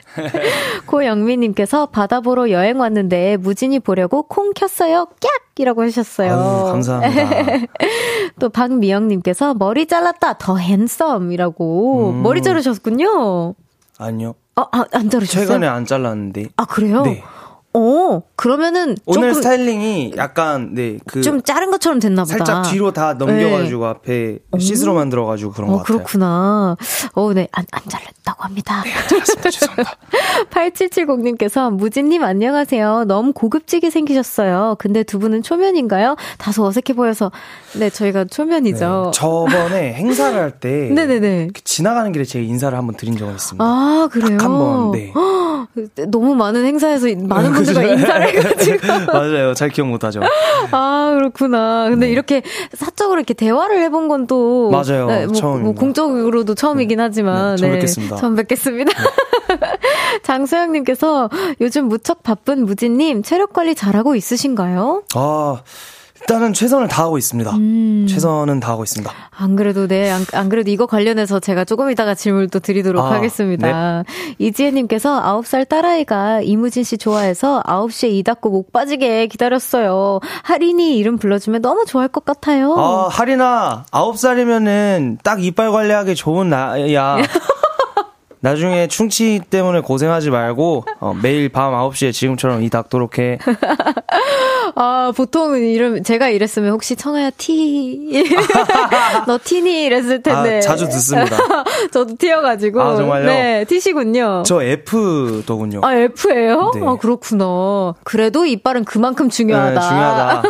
고영미님께서 바다 보러 여행 왔는데 무진이 보려고 콩 켰어요. 깍! 이라고 하셨어요. 아유, 감사합니다. 또 박미영님께서 머리 잘랐다 더 핸섬이라고. 음. 머리 자르셨군요. 아니요. 아, 아, 안 자르셨어요? 최근에 안 잘랐는데. 아, 그래요? 네. 어, 그러면은 오늘 조금 스타일링이 약간 네, 그 좀 자른 것처럼 됐나 보다. 살짝 뒤로 다 넘겨가지고 네. 앞에 시스로 만들어가지고 그런 어, 것 같아요. 그렇구나. 어, 네, 안, 안 잘랐다고 합니다. 네, 안 잘랐습니다. 죄송합니다. 팔칠칠공 님께서 무진님 안녕하세요. 너무 고급지게 생기셨어요. 근데 두 분은 초면인가요? 다소 어색해 보여서 네, 저희가 초면이죠. 네, 저번에 행사를 할 때 네네네 지나가는 길에 제 인사를 한번 드린 적이 있습니다. 아, 그래요? 딱 한 번. 네. 너무 많은 행사에서 많은 분. 제가 인사를 해가지고. 맞아요. 잘 기억 못하죠. 아, 그렇구나. 근데 네. 이렇게 사적으로 이렇게 대화를 해본 건 또. 맞아요. 네, 뭐, 처음. 뭐 공적으로도 처음이긴 네. 하지만. 네, 처음 뵙겠습니다. 네, 처음 뵙겠습니다. 네. 장소영님께서 요즘 무척 바쁜 무진님 체력 관리 잘하고 있으신가요? 아. 일단은 최선을 다하고 있습니다. 음. 최선은 다하고 있습니다. 안 그래도 네, 안, 안 그래도 이거 관련해서 제가 조금 이따가 질문을 또 드리도록 아, 하겠습니다. 네. 이지혜님께서 아홉 살 딸아이가 이무진 씨 좋아해서 아홉 시에 이 닫고 목 빠지게 기다렸어요. 하린이 이름 불러주면 너무 좋아할 것 같아요. 아, 하린아, 아홉 살이면은 딱 이빨 관리하기 좋은 나이야. 나중에 충치 때문에 고생하지 말고 어, 매일 밤 아홉 시에 지금처럼 이 닦도록 해. 아, 보통은 이름 제가 이랬으면 혹시 청아야 티 너 티니 이랬을 텐데. 아, 자주 듣습니다. 저도 티여가지고. 아, 정말요? 네, 티시군요. 저 F더군요. 아, F예요? 네. 아, 그렇구나. 그래도 이빨은 그만큼 중요하다. 네, 중요하다.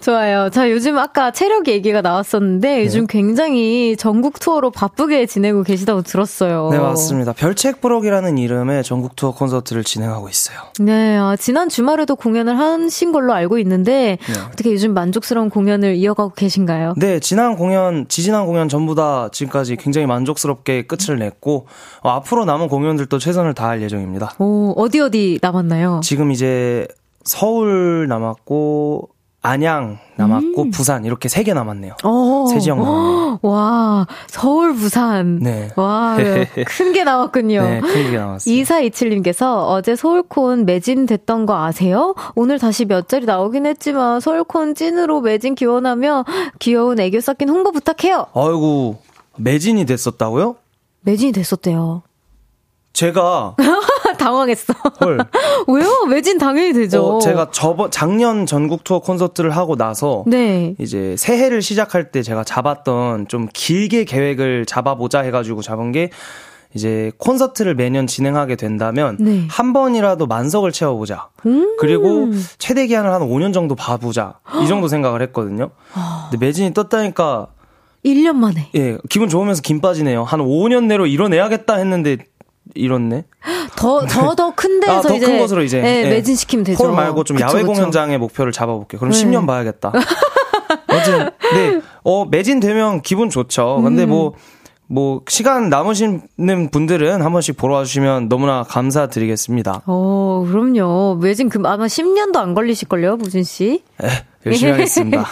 좋아요. 자, 요즘 아까 체력 얘기가 나왔었는데 네. 요즘 굉장히 전국 투어로 바쁘게 지내고 계시다고 들었어요. 네, 맞습니다. 별책부록이라는 이름의 전국 투어 콘서트를 진행하고 있어요. 네, 아, 지난 주말에도 공연을 하신 걸로 알고 있는데 네. 어떻게 요즘 만족스러운 공연을 이어가고 계신가요? 네, 지난 공연, 지지난 공연 전부 다 지금까지 굉장히 만족스럽게 끝을 냈고 어, 앞으로 남은 공연들도 최선을 다할 예정입니다. 오, 어디 어디 남았나요? 지금 이제 서울 남았고 안양 남았고 음. 부산 이렇게 세 개 남았네요. 오. 세 지역 남았네요. 와, 서울, 부산. 네. 와, 큰 게 남았군요. 네, 큰 게 남았어요. 이사이칠 님께서 어제 서울콘 매진됐던 거 아세요? 오늘 다시 몇 자리 나오긴 했지만 서울콘 찐으로 매진 기원하며 귀여운 애교 섞인 홍보 부탁해요. 아이고, 매진이 됐었다고요? 매진이 됐었대요. 제가 당황했어. 헐. 왜요? 매진 당연히 되죠. 어, 제가 저번 작년 전국 투어 콘서트를 하고 나서 네. 이제 새해를 시작할 때 제가 잡았던 좀 길게 계획을 잡아보자 해가지고 잡은 게 이제 콘서트를 매년 진행하게 된다면 네. 한 번이라도 만석을 채워보자. 음~ 그리고 최대 기한을 한 오 년 정도 봐보자. 이 정도 생각을 했거든요. 근데 매진이 떴다니까 일 년 만에. 예, 기분 좋으면서 김 빠지네요. 한 오 년 내로 이뤄내야겠다 했는데. 이렇네. 더, 더, 더 큰 데에서 아, 더 이제. 더 큰 것으로 이제. 네, 네. 매진시키면 되죠. 콜 말고 좀 그쵸, 야외 그쵸. 공연장의 목표를 잡아볼게요. 그럼 네. 십 년 봐야겠다. 어쨌든, 네. 어, 매진되면 기분 좋죠. 근데 음. 뭐, 뭐, 시간 남으시는 분들은 한 번씩 보러 와주시면 너무나 감사드리겠습니다. 어, 그럼요. 매진 그, 아마 십 년도 안 걸리실걸요, 무진씨? 열심히 하겠습니다.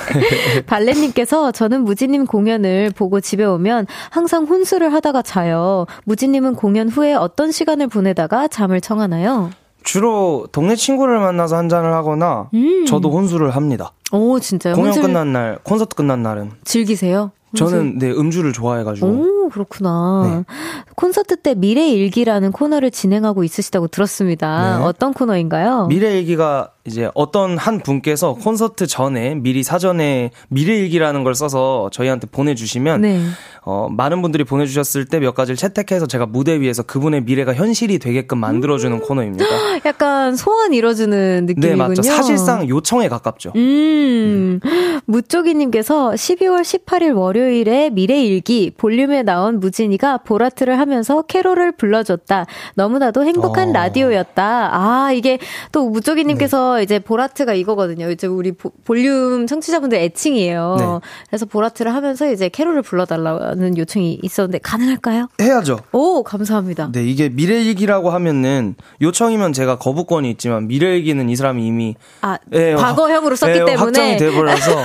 발레님께서 저는 무진님 공연을 보고 집에 오면 항상 혼술을 하다가 자요. 무진님은 공연 후에 어떤 시간을 보내다가 잠을 청하나요? 주로 동네 친구를 만나서 한잔을 하거나 음. 저도 혼술을 합니다. 오, 진짜요? 공연 혼술... 끝난 날, 콘서트 끝난 날은 즐기세요? 혼술? 저는 네 음주를 좋아해가지고. 오. 오, 그렇구나. 네. 콘서트 때 미래일기라는 코너를 진행하고 있으시다고 들었습니다. 네. 어떤 코너인가요? 미래일기가 이제 어떤 한 분께서 콘서트 전에 미리 사전에 미래일기라는 걸 써서 저희한테 보내주시면 네. 어, 많은 분들이 보내주셨을 때 몇 가지를 채택해서 제가 무대 위에서 그분의 미래가 현실이 되게끔 만들어주는 음~ 코너입니다. 약간 소원 이뤄주는 느낌이군요. 네, 맞죠. 사실상 요청에 가깝죠. 음, 음. 무쪼기님께서 십이월 십팔일 월요일에 미래일기 볼륨에 나온 무진이가 보라트를 하면서 캐롤을 불러줬다. 너무나도 행복한 어. 라디오였다. 아, 이게 또 무쪼기님께서 네. 이제 보라트가 이거거든요. 이제 우리 보, 볼륨 청취자분들 애칭이에요. 네. 그래서 보라트를 하면서 이제 캐롤을 불러달라는 요청이 있었는데 가능할까요? 해야죠. 오, 감사합니다. 네, 이게 미래일기라고 하면은 요청이면 제가 거부권이 있지만 미래일기는 이 사람이 이미 아, 예, 과거형으로 예, 썼기 예, 때문에 확정이 돼버려서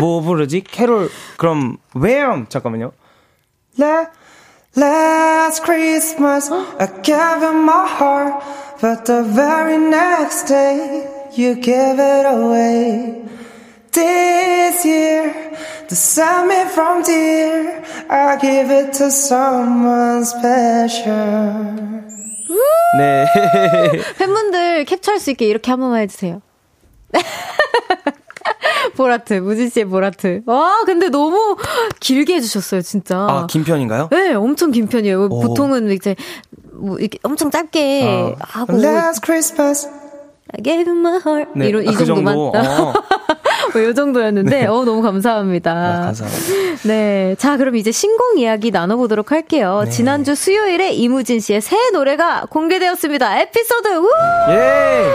뭐 부르지? 캐롤 그럼 왜요? 잠깐만요. 라 Last Christmas I gave you my heart But the very next day You gave it away This year To save me from tears I give it to someone special 네. 팬분들 캡처할 수 있게 이렇게 한 번만 해주세요. 보라트, 무진 씨의 보라트. 와, 근데 너무 길게 해주셨어요, 진짜. 아, 긴 편인가요? 네, 엄청 긴 편이에요. 오. 보통은 이제, 뭐, 이렇게 엄청 짧게 어. 하고. Last Christmas. I gave you my heart. 네. 이런, 아, 이 그 정도만. 정도? 어. 뭐, 요 정도였는데, 네. 어, 너무 감사합니다. 아, 감사합니다. 네. 자, 그럼 이제 신곡 이야기 나눠보도록 할게요. 네. 지난주 수요일에 이무진 씨의 새 노래가 공개되었습니다. 에피소드! 우! 예!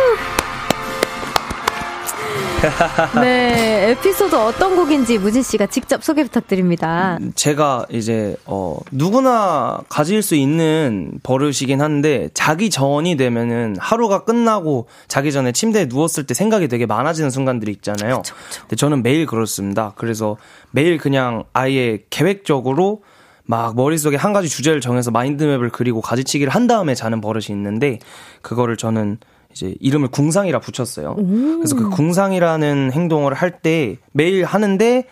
네, 에피소드 어떤 곡인지 무진 씨가 직접 소개 부탁드립니다. 제가 이제 어, 누구나 가질 수 있는 버릇이긴 한데 자기 전이 되면은 하루가 끝나고 자기 전에 침대에 누웠을 때 생각이 되게 많아지는 순간들이 있잖아요. 그쵸, 그쵸. 근데 저는 매일 그렇습니다. 그래서 매일 그냥 아예 계획적으로 막 머릿속에 한 가지 주제를 정해서 마인드맵을 그리고 가지치기를 한 다음에 자는 버릇이 있는데 그거를 저는 이제 이름을 궁상이라 붙였어요. 음. 그래서 그 궁상이라는 행동을 할 때 매일 하는데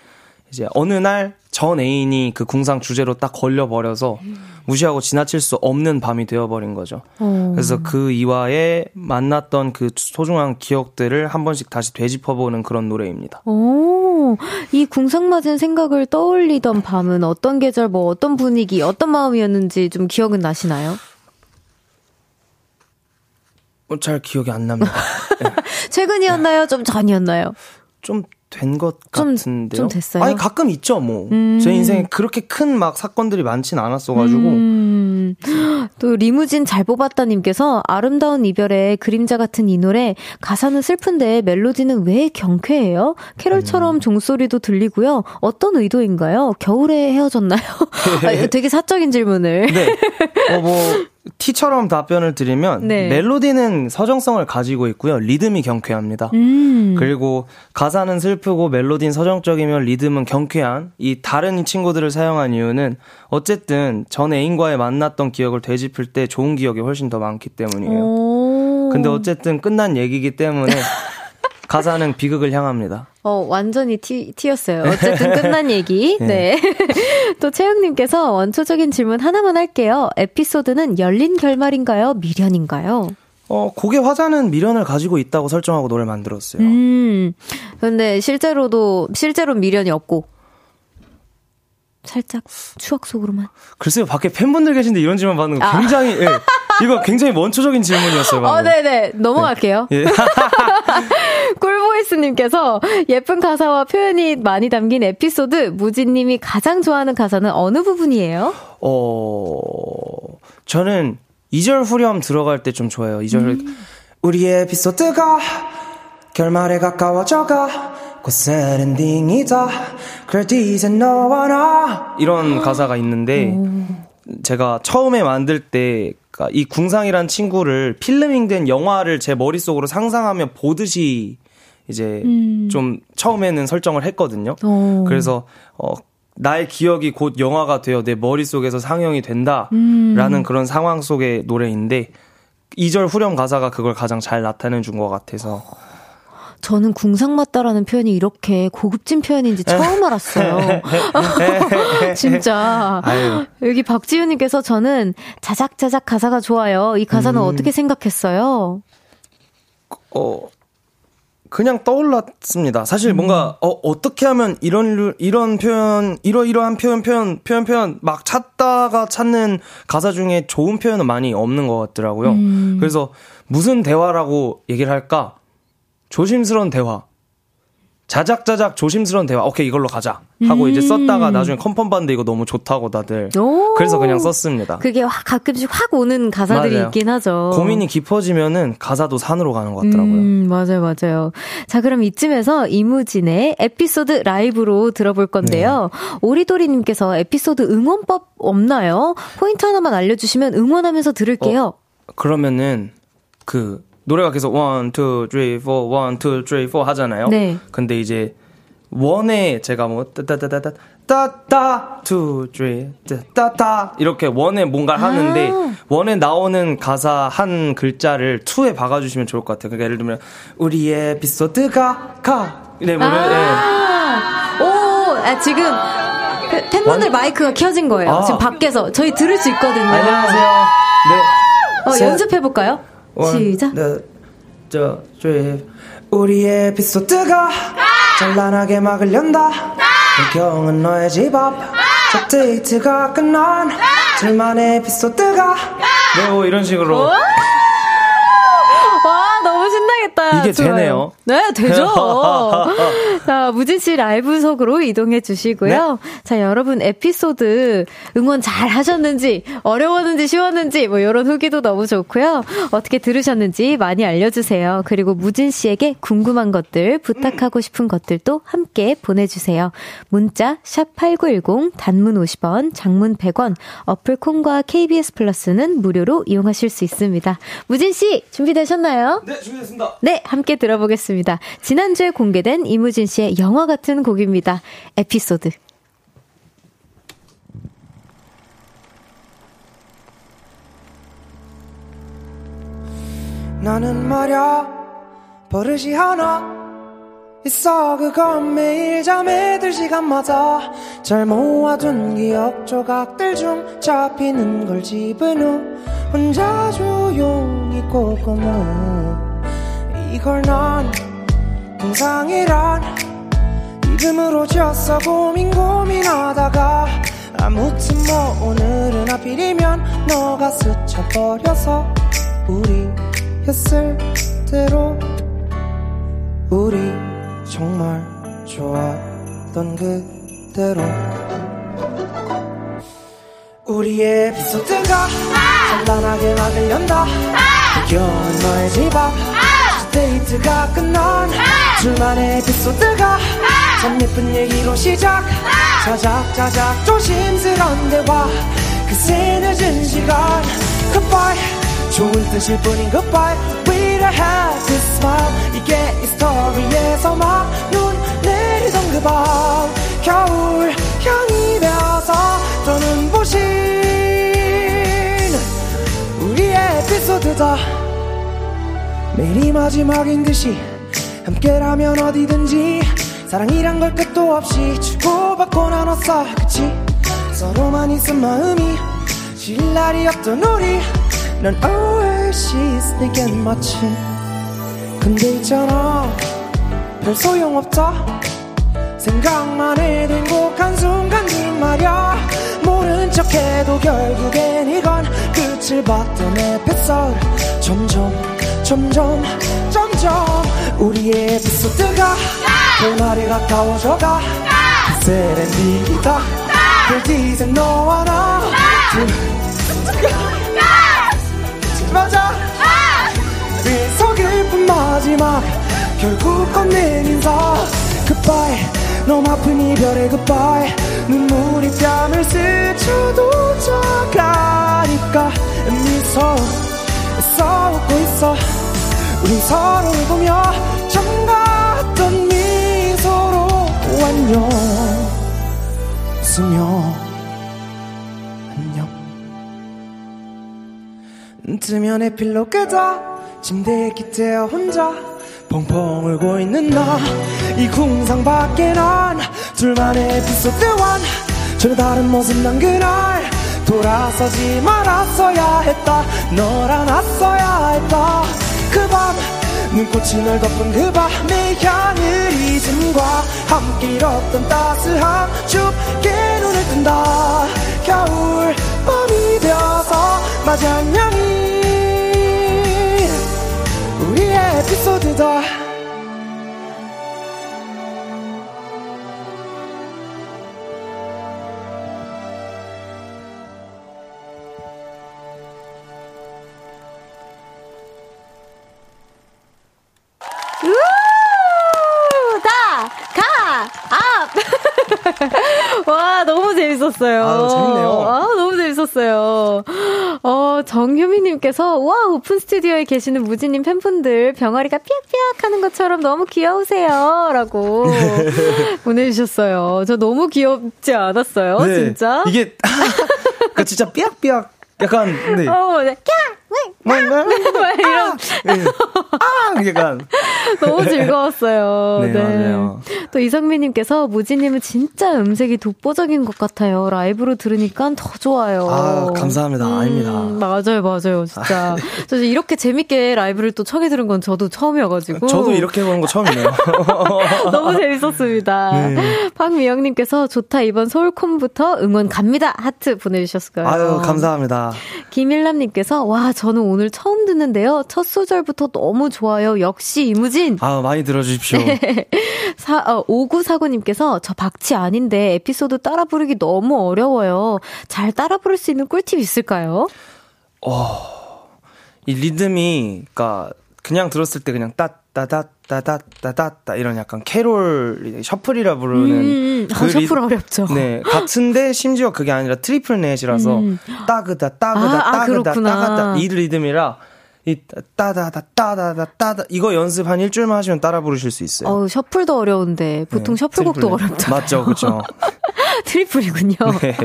이제 어느 날 전 애인이 그 궁상 주제로 딱 걸려버려서 무시하고 지나칠 수 없는 밤이 되어버린 거죠. 음. 그래서 그 이와에 만났던 그 소중한 기억들을 한 번씩 다시 되짚어보는 그런 노래입니다. 오, 이 궁상 맞은 생각을 떠올리던 밤은 어떤 계절, 뭐 어떤 분위기, 어떤 마음이었는지 좀 기억은 나시나요? 잘 기억이 안 납니다. 네. 최근이었나요? 좀 전이었나요? 좀 된 것 같은데요. 좀 됐어요? 아니 가끔 있죠 뭐. 음. 제 인생에 그렇게 큰 막 사건들이 많진 않았어가지고. 음. 또 리무진 잘 뽑았다님께서 아름다운 이별의 그림자 같은 이 노래 가사는 슬픈데 멜로디는 왜 경쾌해요? 캐롤처럼 음. 종소리도 들리고요. 어떤 의도인가요? 겨울에 헤어졌나요? 아, 되게 사적인 질문을. 네. 어, 뭐. 티처럼 답변을 드리면 네. 멜로디는 서정성을 가지고 있고요. 리듬이 경쾌합니다. 음. 그리고 가사는 슬프고 멜로디는 서정적이며 리듬은 경쾌한 이 다른 친구들을 사용한 이유는 어쨌든 전 애인과의 만났던 기억을 되짚을 때 좋은 기억이 훨씬 더 많기 때문이에요. 오. 근데 어쨌든 끝난 얘기이기 때문에 가사는 비극을 향합니다. 어, 완전히 티, 티였어요. 어쨌든 끝난 얘기. 네. 네. 또 채영님께서 원초적인 질문 하나만 할게요. 에피소드는 열린 결말인가요? 미련인가요? 어, 곡의 화자는 미련을 가지고 있다고 설정하고 노래를 만들었어요. 음. 근데 실제로도, 실제로 미련이 없고. 살짝 추억 속으로만. 글쎄요, 밖에 팬분들 계신데 이런 질문 받는 거 굉장히, 아. 예. 이거 굉장히 원초적인 질문이었어요. 방금. 어, 네네. 넘어갈게요. 네. 예. 꿀보이스님께서 예쁜 가사와 표현이 많이 담긴 에피소드, 무진님이 가장 좋아하는 가사는 어느 부분이에요? 어, 저는 이 절 후렴 들어갈 때 좀 좋아요. 이 절. 음. 우리 에피소드가 결말에 가까워져가. 고슬 엔딩이다. 그래도 이제 너와 나 이런 가사가 있는데 오. 제가 처음에 만들 때 이 궁상이란 친구를 필름잉된 영화를 제 머릿속으로 상상하며 보듯이 이제 음. 좀 처음에는 설정을 했거든요. 오. 그래서 어, 나의 기억이 곧 영화가 되어 내 머릿속에서 상영이 된다라는 음. 그런 상황 속의 노래인데 이 절 후렴 가사가 그걸 가장 잘 나타내 준 것 같아서 저는 궁상맞다라는 표현이 이렇게 고급진 표현인지 처음 알았어요. 진짜. 아유. 여기 박지윤님께서 저는 자작자작 가사가 좋아요. 이 가사는 음. 어떻게 생각했어요? 어, 그냥 떠올랐습니다. 사실 뭔가 음. 어, 어떻게 하면 이런 이런 표현, 이러이러한 표현 표현 표현 표현 막 찾다가 찾는 가사 중에 좋은 표현은 많이 없는 것 같더라고요. 음. 그래서 무슨 대화라고 얘기를 할까? 조심스러운 대화. 자작자작 조심스러운 대화. 오케이, 이걸로 가자 하고 음. 이제 썼다가 나중에 컨펌 봤는데 이거 너무 좋다고 다들. 오. 그래서 그냥 썼습니다. 그게 확 가끔씩 확 오는 가사들이 맞아요. 있긴 하죠. 고민이 깊어지면은 가사도 산으로 가는 것 같더라고요. 음, 맞아요, 맞아요. 자, 그럼 이쯤에서 이무진의 에피소드 라이브로 들어볼 건데요. 네. 오리도리님께서 에피소드 응원법 없나요? 포인트 하나만 알려주시면 응원하면서 들을게요. 어, 그러면은 그 노래가 계속 원, 투, 쓰리, 포, 원, 투, 쓰리, 포 하잖아요. 네. 근데 이제 원에 제가 뭐 따따따따 따따 투 쓰리 따따 이렇게 원에 뭔가를 아~ 하는데 원에 나오는 가사 한 글자를 투에 박아 주시면 좋을 것 같아요. 그러니까 예를 들면 우리의 에피소드가 가 이래 보면 아~ 네. 오, 아, 지금 팬분들 원? 마이크가 켜진 거예요. 아~ 지금 밖에서 저희 들을 수 있거든요. 안녕하세요. 네. 어, 제... 연습해 볼까요? 시작. 저 저의 우리의 에피소드가 찬란하게 막을 연다. 경은 너의 집 앞. 첫 데이트가 끝난 둘만의 에피소드가. 네, 이런 식으로. 와, 너무 신나겠다. 이게 좋아요. 되네요. 네, 되죠. 자, 무진 씨 라이브석으로 이동해 주시고요. 네? 자, 여러분 에피소드 응원 잘 하셨는지, 어려웠는지, 쉬웠는지 뭐 이런 후기도 너무 좋고요. 어떻게 들으셨는지 많이 알려주세요. 그리고 무진 씨에게 궁금한 것들, 부탁하고 싶은 것들도 함께 보내주세요. 문자 샵 팔구일공, 단문 오십 원, 장문 백 원, 어플 콩과 케이비에스 플러스는 무료로 이용하실 수 있습니다. 무진 씨, 준비되셨나요? 네, 준비됐습니다. 네, 함께 들어보겠습니다. 지난주에 공개된 이무진 씨의 영화 같은 곡입니다. 에피소드. 나는 말야 버릇이 하나 있어. 그건 매일 잠에 들 시간마다 잘 모아둔 기억 조각들 중 잡히는 걸 집은 후 혼자 조용히 꼬꼬무. 이걸 난 궁상이란 이름으로 지었어. 고민 고민하다가 아무튼 뭐 오늘은 하필이면 너가 스쳐버려서 우리 했을 대로. 우리 정말 좋았던 그대로. 우리의 에피소드가 찬란하게 막을 연다. 겨울 너의 집 앞 첫 데이트가 끝난 둘만의 에피소드가 참 예쁜 얘기로 시작. 자작자작 조심스런 대화 그새 늦은 시간. Goodbye 좋은 뜻일 뿐인 goodbye. Had to smile. 이게 이 스토리에서 막 눈 내리던 그 밤 겨울 향이 되어서 떠는 보신 우리의 에피소드다. 매일이 마지막인 듯이 함께라면 어디든지 사랑이란 걸 끝도 없이 주고받고 나눴어. 그치 서로만 있은 마음이 쉴 날이 없던 우리. 넌 always 내겐 마침. 근데 있잖아 별 소용없다. 생각만 해도 행복한 순간인 말야. 모른 척해도 결국엔 이건 끝을 봤던 에피소드. 점점 점점 점점 우리의 에피소드가 봄날이 가까워져가. 세렌디이다 결디생 너와 나 맞아. 미소 깊은 마지막 결국 건넨 인사. Goodbye 너무 아픈 이별의 goodbye. 눈물이 뺨을 스쳐도 작아니까 미소 싸우고 있어. 우린 서로를 보며 처음 봤던 미소로 안녕 웃으며 뜨면 에필로그다. 침대에 기대어 혼자 펑펑 울고 있는 너, 이 궁상 밖에 난 둘만의 에피소드 원. 전혀 다른 모습 난 그날 돌아서지 말았어야 했다. 널 안았어야 했다. 그 밤 눈꽃이 널 덮은 그 밤의 하늘이 짐과 함께 잃었던 따스함 춥게 눈을 뜬다. 겨울 밤이 되어서 맞이한 양이 우리의 에피소드다. 와, 너무 재밌었어요. 아, 재밌네요. 아, 너무 재밌었어요. 어, 정유미님께서, 와, 오픈 스튜디오에 계시는 무진님 팬분들 병아리가 삐약삐약 하는 것처럼 너무 귀여우세요. 라고 보내주셨어요. 저 너무 귀엽지 않았어요? 네. 진짜? 이게, 그러니까 진짜 삐약삐약 약간, 네. 어, 네. 이런. 아, 약간. 너무 즐거웠어요. 네, 네. 맞아요. 또 이성민님께서 무진님은 진짜 음색이 독보적인 것 같아요. 라이브로 들으니까 더 좋아요. 아, 감사합니다. 음, 아닙니다. 맞아요, 맞아요. 진짜. 저 이렇게 재밌게 라이브를 또 청해 들은 건 저도 처음이어가지고. 저도 이렇게 보는 거 처음이네요. 너무 재밌었습니다. 네. 박미영님께서 좋다, 이번 서울콘부터 응원 갑니다. 하트 보내주셨어요. 아유, 감사합니다. 김일남님께서 와, 저는 오늘 처음 듣는데요. 첫 소절부터 너무 좋아요. 역시 이무진. 아, 많이 들어주십시오. 사, 어, 오구사구님께서 저 박치 아닌데 에피소드 따라 부르기 너무 어려워요. 잘 따라 부를 수 있는 꿀팁 있을까요? 어, 이 리듬이, 그러니까 그냥 들었을 때 그냥 따따따 따따따따따 이런 약간 캐롤 셔플이라 부르는 음, 그 아, 셔플 어렵죠. 네, 같은데 심지어 그게 아니라 트리플 넷이라서 음. 따그다 따그다 아, 따그다 아, 따그다 이 리듬이라 이 따다다 따다다 따다 이거 연습 한 일주일만 하시면 따라 부르실 수 있어요. 어, 셔플도 어려운데 보통 네, 셔플곡도 어렵죠. 맞죠, 그렇죠. 트리플이군요. 네.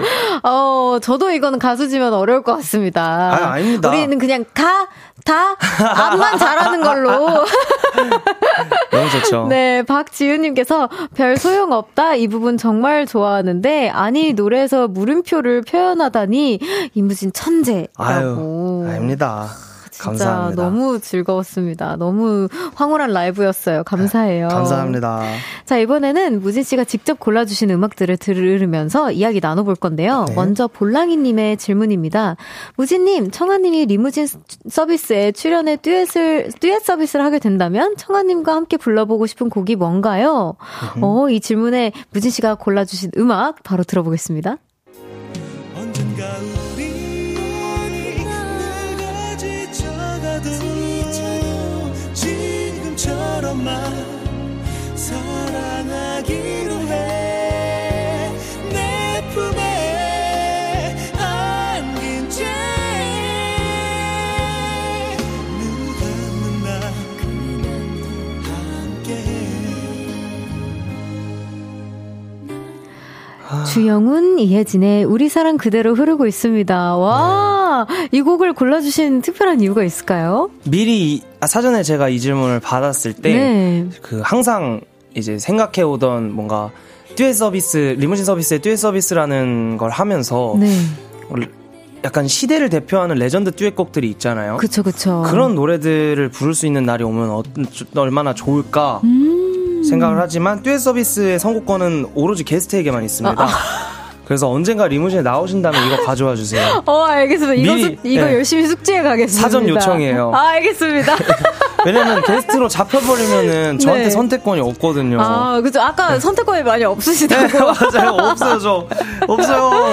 어, 저도 이건 가수지만 어려울 것 같습니다. 아, 아닙니다. 우리는 그냥 가, 다, 앞만 잘하는 걸로. 너무 좋죠. 네, 박지윤님께서 별 소용 없다 이 부분 정말 좋아하는데 아니 노래에서 물음표를 표현하다니 이무진 천재라고. 아유, 아닙니다. 진짜 감사합니다. 너무 즐거웠습니다. 너무 황홀한 라이브였어요. 감사해요. 감사합니다. 자, 이번에는 무진 씨가 직접 골라주신 음악들을 들으면서 이야기 나눠볼 건데요. 네. 먼저 볼랑이님의 질문입니다. 무진님, 청아님이 리무진 서비스에 출연해 듀엣을, 듀엣 서비스를 하게 된다면 청아님과 함께 불러보고 싶은 곡이 뭔가요? 음. 어, 이 질문에 무진 씨가 골라주신 음악 바로 들어보겠습니다. 언젠가 사랑하기로 해 내 품에 안긴 채 눈 감는 날 함께 주영훈, 이혜진의 우리 사랑 그대로 흐르고 있습니다. 와, 이 곡을 골라주신 특별한 이유가 있을까요? 미리 아, 사전에 제가 이 질문을 받았을 때 네. 그 항상 이제 생각해오던 뭔가 듀엣 서비스, 리무진 서비스의 듀엣 서비스라는 걸 하면서 네. 약간 시대를 대표하는 레전드 듀엣곡들이 있잖아요. 그쵸, 그쵸. 그런 노래들을 부를 수 있는 날이 오면 어, 얼마나 좋을까 음. 생각을 하지만 듀엣 서비스의 선곡권은 오로지 게스트에게만 있습니다. 아, 아. 그래서 언젠가 리무진에 나오신다면 이거 가져와 주세요. 어, 알겠습니다. 이거, 미리, 수, 이거 네. 열심히 숙지해 가겠습니다. 사전 요청이에요. 아, 알겠습니다. 왜냐면 게스트로 잡혀버리면은 저한테 네. 선택권이 없거든요. 아, 그죠. 아까 네. 선택권이 많이 없으시다고. 네, 맞아요. 없어요, 저. 없어요.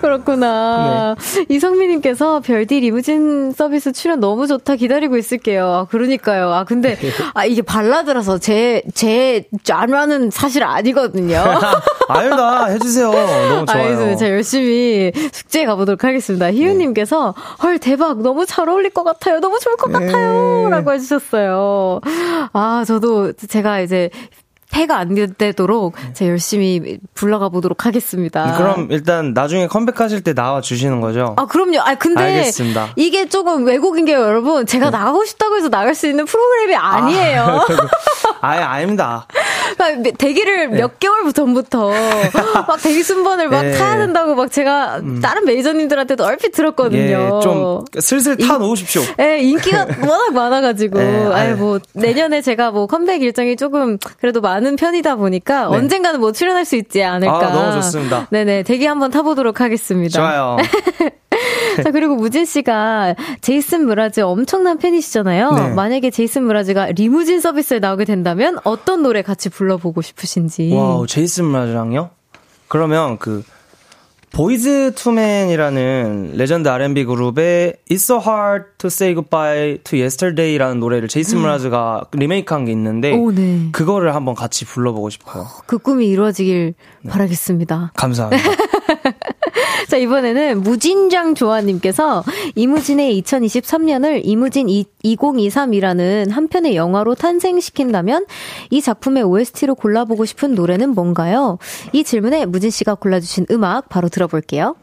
그렇구나. 네. 이성민님께서 별디 리무진 서비스 출연 너무 좋다 기다리고 있을게요. 아, 그러니까요. 아, 근데, 아, 이게 발라드라서 제, 제, 짠라는 사실 아니거든요. 아니다. 해주세요. 너무 좋아요. 알겠습니다. 제가 열심히 숙제해 가보도록 하겠습니다. 희윤님께서 네. 헐, 대박. 너무 잘 어울릴 것 같아요. 너무 좋을 것 네. 같아요. 라고 해주셨어요. 아, 저도 제가 이제 패가 안 되도록 제가 열심히 불러가 보도록 하겠습니다. 그럼 일단 나중에 컴백하실 때 나와 주시는 거죠? 아 그럼요. 아 근데 알겠습니다. 이게 조금 왜곡인 게 여러분 제가 네. 나가고 싶다고 해서 나갈 수 있는 프로그램이 아니에요. 아, 아예 아닙니다. 대기를 네. 몇 개월 전부터 막 대기 순번을 막 네. 타야 된다고 막 제가 음. 다른 매니저님들한테도 얼핏 들었거든요. 예, 좀 슬슬 타 놓으십시오. 네, 인기가 워낙 많아가지고 아예 뭐 내년에 제가 뭐 컴백 일정이 조금 그래도 많은 편이다 보니까 네. 언젠가는 뭐 출연할 수 있지 않을까. 아, 너무 좋습니다. 네네 대기 한번 타보도록 하겠습니다. 좋아요. 자 그리고 무진 씨가 제이슨 무라즈 엄청난 팬이시잖아요. 네. 만약에 제이슨 무라즈가 리무진 서비스에 나오게 된다면 어떤 노래 같이 불러보고 싶으신지. 와우 제이슨 무라즈랑요? 그러면 그 보이즈 투맨이라는 레전드 알앤비 그룹의 It's so hard to say goodbye to yesterday라는 노래를 제이슨 무라즈가 리메이크한 게 있는데 오, 네. 그거를 한번 같이 불러보고 싶어요. 그 꿈이 이루어지길 네. 바라겠습니다. 감사합니다. 자 이번에는 무진장 조아님께서 이무진의 이천이십삼 년을 이무진 이공이삼이라는 한 편의 영화로 탄생시킨다면 이 작품의 오에스티로 골라보고 싶은 노래는 뭔가요? 이 질문에 무진 씨가 골라주신 음악 바로 들어볼게요.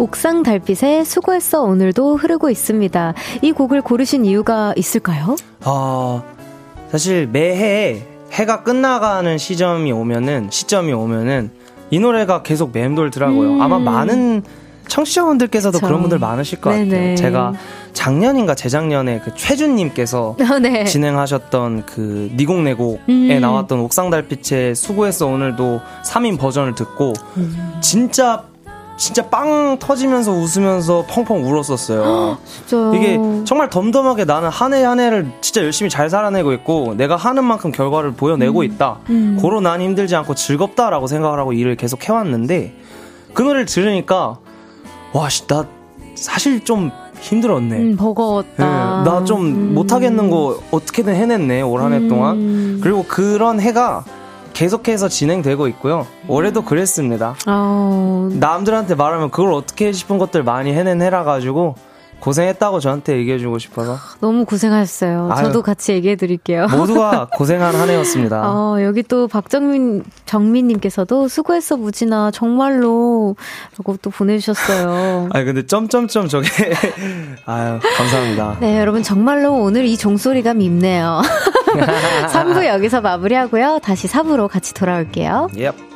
옥상 달빛에 수고했어 오늘도 흐르고 있습니다. 이 곡을 고르신 이유가 있을까요? 어, 사실 매해 해가 끝나가는 시점이 오면은 시점이 오면은 이 노래가 계속 맴돌더라고요. 음. 아마 많은 청취자분들께서도 그쵸. 그런 분들 많으실 것 네네. 같아요. 제가 작년인가 재작년에 그 최준님께서 어, 네. 진행하셨던 그 니곡내곡에 음. 나왔던 옥상 달빛에 수고했어 오늘도 삼 인 버전을 듣고 음. 진짜 진짜 빵 터지면서 웃으면서 펑펑 울었었어요. 진짜요? 이게 정말 덤덤하게 나는 한 해 한 해를 진짜 열심히 잘 살아내고 있고 내가 하는 만큼 결과를 보여내고 음. 있다. 음. 고로 난 힘들지 않고 즐겁다라고 생각을 하고 일을 계속 해왔는데 그 노래를 들으니까 와, 씨, 나 사실 좀 힘들었네. 음, 버거웠다. 네, 나 좀 음. 못하겠는 거 어떻게든 해냈네, 올 한 해 음. 동안. 그리고 그런 해가 계속해서 진행되고 있고요. 올해도 그랬습니다. 아우. 남들한테 말하면 그걸 어떻게 해 싶은 것들 많이 해낸 해라가지고 고생했다고 저한테 얘기해주고 싶어서. 너무 고생하셨어요. 아유, 저도 같이 얘기해드릴게요. 모두가 고생한 한 해였습니다. 어, 여기 또 박정민, 정민님께서도 수고했어 무진아 정말로 라고 또 보내주셨어요. 아니 근데 점점점 저게 아유 감사합니다. 네 여러분 정말로 오늘 이 종소리가 밉네요. 삼 부 여기서 마무리하고요. 다시 사 부로 같이 돌아올게요. Yep.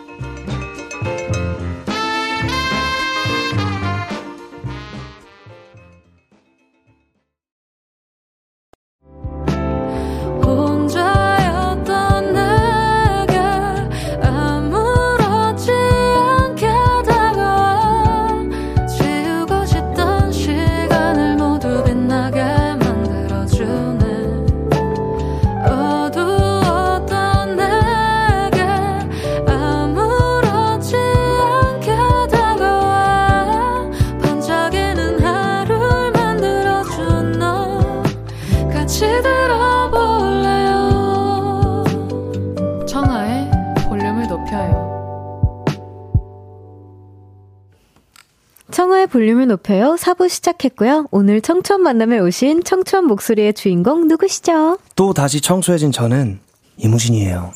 볼륨을 높여요. 사 부 시작했고요. 오늘 청춘 만남에 오신 청춘 목소리의 주인공 누구시죠? 또 다시 청소해진 저는 이무진이에요.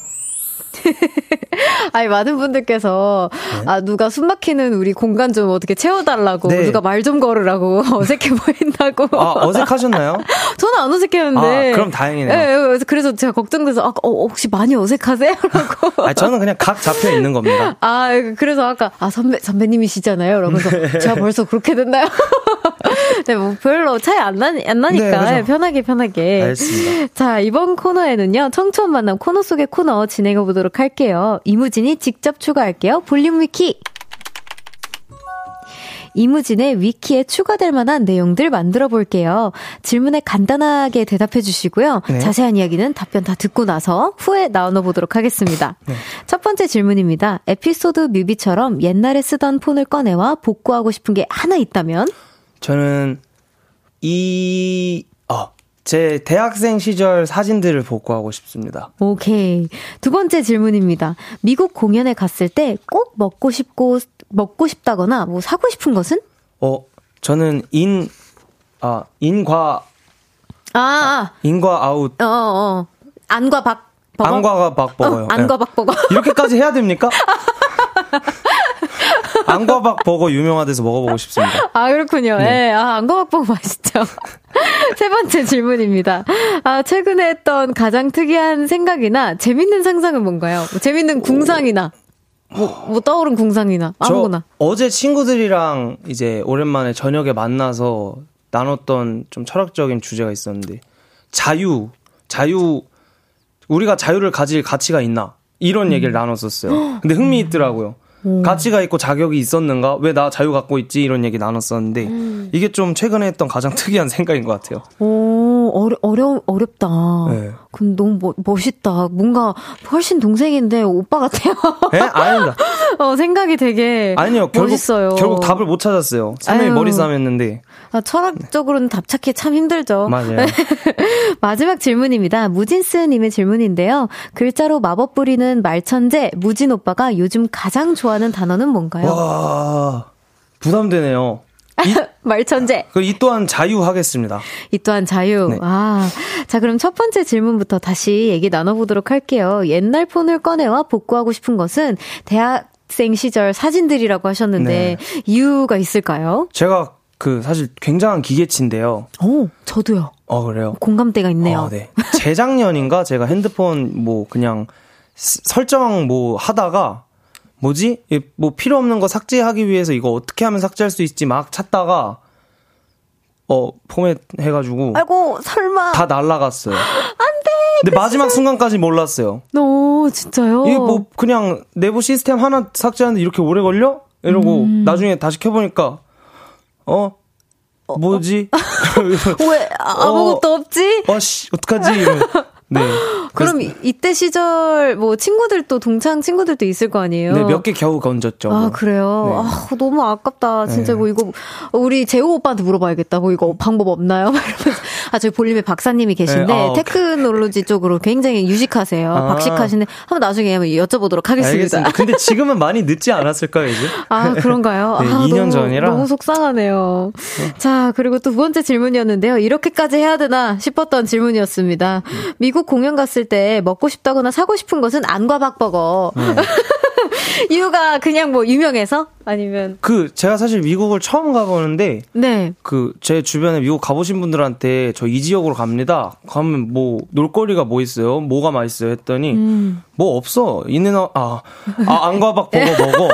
아니 많은 분들께서 네? 아 누가 숨막히는 우리 공간 좀 어떻게 채워달라고 네. 누가 말 좀 걸으라고 어색해 보인다고. 아 어색하셨나요? 저는 안 어색했는데. 아 그럼 다행이네요. 네, 그래서 제가 걱정돼서 아, 어, 혹시 많이 어색하세요?라고. 아 저는 그냥 각 잡혀 있는 겁니다. 아 그래서 아까 아 선배 선배님이시잖아요. 그러면서 네. 제가 벌써 그렇게 됐나요? 네, 뭐 별로 차이 안, 나, 안 나니까 네, 편하게 편하게. 알겠습니다. 자 이번 코너에는요 청춘 만남 코너 속의 코너 진행해 보도록 할게요. 이무진이 직접 추가할게요. 볼륨 위키. 이무진의 위키에 추가될 만한 내용들 만들어 볼게요. 질문에 간단하게 대답해 주시고요. 네. 자세한 이야기는 답변 다 듣고 나서 후에 나눠 보도록 하겠습니다. 네. 첫 번째 질문입니다. 에피소드 뮤비처럼 옛날에 쓰던 폰을 꺼내와 복구하고 싶은 게 하나 있다면? 저는 이... 어, 제 대학생 시절 사진들을 복구하고 싶습니다. 오케이. 두 번째 질문입니다. 미국 공연에 갔을 때 꼭 먹고 싶고 먹고 싶다거나 뭐 사고 싶은 것은? 어, 저는 인 아, 인과 아, 아 인과 아웃. 어, 어. 안과 박 버거. 안과가 박 버거요. 어, 안과 박 버거. 이렇게까지 해야 됩니까? 안과박버거 유명하대서 먹어보고 싶습니다. 아, 그렇군요. 예. 네. 아, 안과박버거 맛있죠. 세 번째 질문입니다. 아, 최근에 했던 가장 특이한 생각이나 재밌는 상상은 뭔가요? 뭐, 재밌는 궁상이나 뭐, 뭐 떠오른 궁상이나 아무거나. 어제 친구들이랑 이제 오랜만에 저녁에 만나서 나눴던 좀 철학적인 주제가 있었는데 자유, 자유 우리가 자유를 가질 가치가 있나 이런 얘기를 음. 나눴었어요. 근데 흥미있더라고요. 음. 가치가 있고 자격이 있었는가? 왜 나 자유 갖고 있지? 이런 얘기 나눴었는데 음. 이게 좀 최근에 했던 가장 특이한 생각인 것 같아요. 오, 어려, 어려, 어렵다. 네. 근데 너무 뭐, 멋있다. 뭔가 훨씬 동생인데 오빠 같아요. 네? 아닙니다. 어, 생각이 되게 아니요, 결국, 멋있어요. 결국 답을 못 찾았어요. 선생님 머리 싸맸는데. 아, 철학적으로는 답 찾기 참 힘들죠. 맞아요. 마지막 질문입니다. 무진스님의 질문인데요. 글자로 마법 부리는 말천재 무진 오빠가 요즘 가장 좋아하는 단어는 뭔가요? 와, 부담되네요. 이, 말천재. 그 이 또한 자유 하겠습니다. 이 또한 자유. 네. 아, 자 그럼 첫 번째 질문부터 다시 얘기 나눠보도록 할게요. 옛날 폰을 꺼내와 복구하고 싶은 것은 대학생 시절 사진들이라고 하셨는데 네. 이유가 있을까요? 제가 그 사실 굉장한 기계치인데요. 오, 저도요. 어, 그래요? 공감대가 있네요. 어, 네. 재작년인가 제가 핸드폰 뭐 그냥 스, 설정 뭐 하다가 뭐지? 뭐 필요 없는 거 삭제하기 위해서 이거 어떻게 하면 삭제할 수 있지 막 찾다가 어 포맷 해가지고 아이고 설마 다 날라갔어요. 안돼. 근데 그 마지막 시절... 순간까지 몰랐어요. 오 진짜요? 이게 뭐 그냥 내부 시스템 하나 삭제하는데 이렇게 오래 걸려? 이러고 음. 나중에 다시 켜보니까 어 뭐지? 어, 어. 왜 아무것도 어, 없지? 어씨 어떡하지? 네. 그럼 이, 이때 시절 뭐 친구들도 동창 친구들도 있을 거 아니에요? 네, 몇 개 겨우 건졌죠. 아, 뭐. 그래요? 네. 아, 너무 아깝다. 진짜 네. 뭐 이거 우리 재호 오빠한테 물어봐야겠다. 뭐 이거 방법 없나요? 아, 저희 볼륨에 박사님이 계신데 네. 아, 테크놀로지 쪽으로 굉장히 유식하세요. 아. 박식하시는데 한번 나중에 한번 여쭤보도록 하겠습니다. 알겠습니다. 근데 지금은 많이 늦지 않았을까요, 이제? 아, 그런가요? 네, 아, 이 년 너무, 전이라 너무 속상하네요. 어. 자, 그리고 또 두 번째 질문이었는데요. 이렇게까지 해야 되나 싶었던 질문이었습니다. 음. 미국 공연 갔을 때 먹고 싶다거나 사고 싶은 것은 안과 박버거. 네. 이유가 그냥 뭐 유명해서? 아니면 그 제가 사실 미국을 처음 가보는데 네. 그 제 주변에 미국 가보신 분들한테 저 이 지역으로 갑니다. 가면 뭐 놀거리가 뭐 있어요? 뭐가 맛있어요? 했더니 음. 뭐 없어. 인앤아웃 아, 아 안과 박버거 먹어.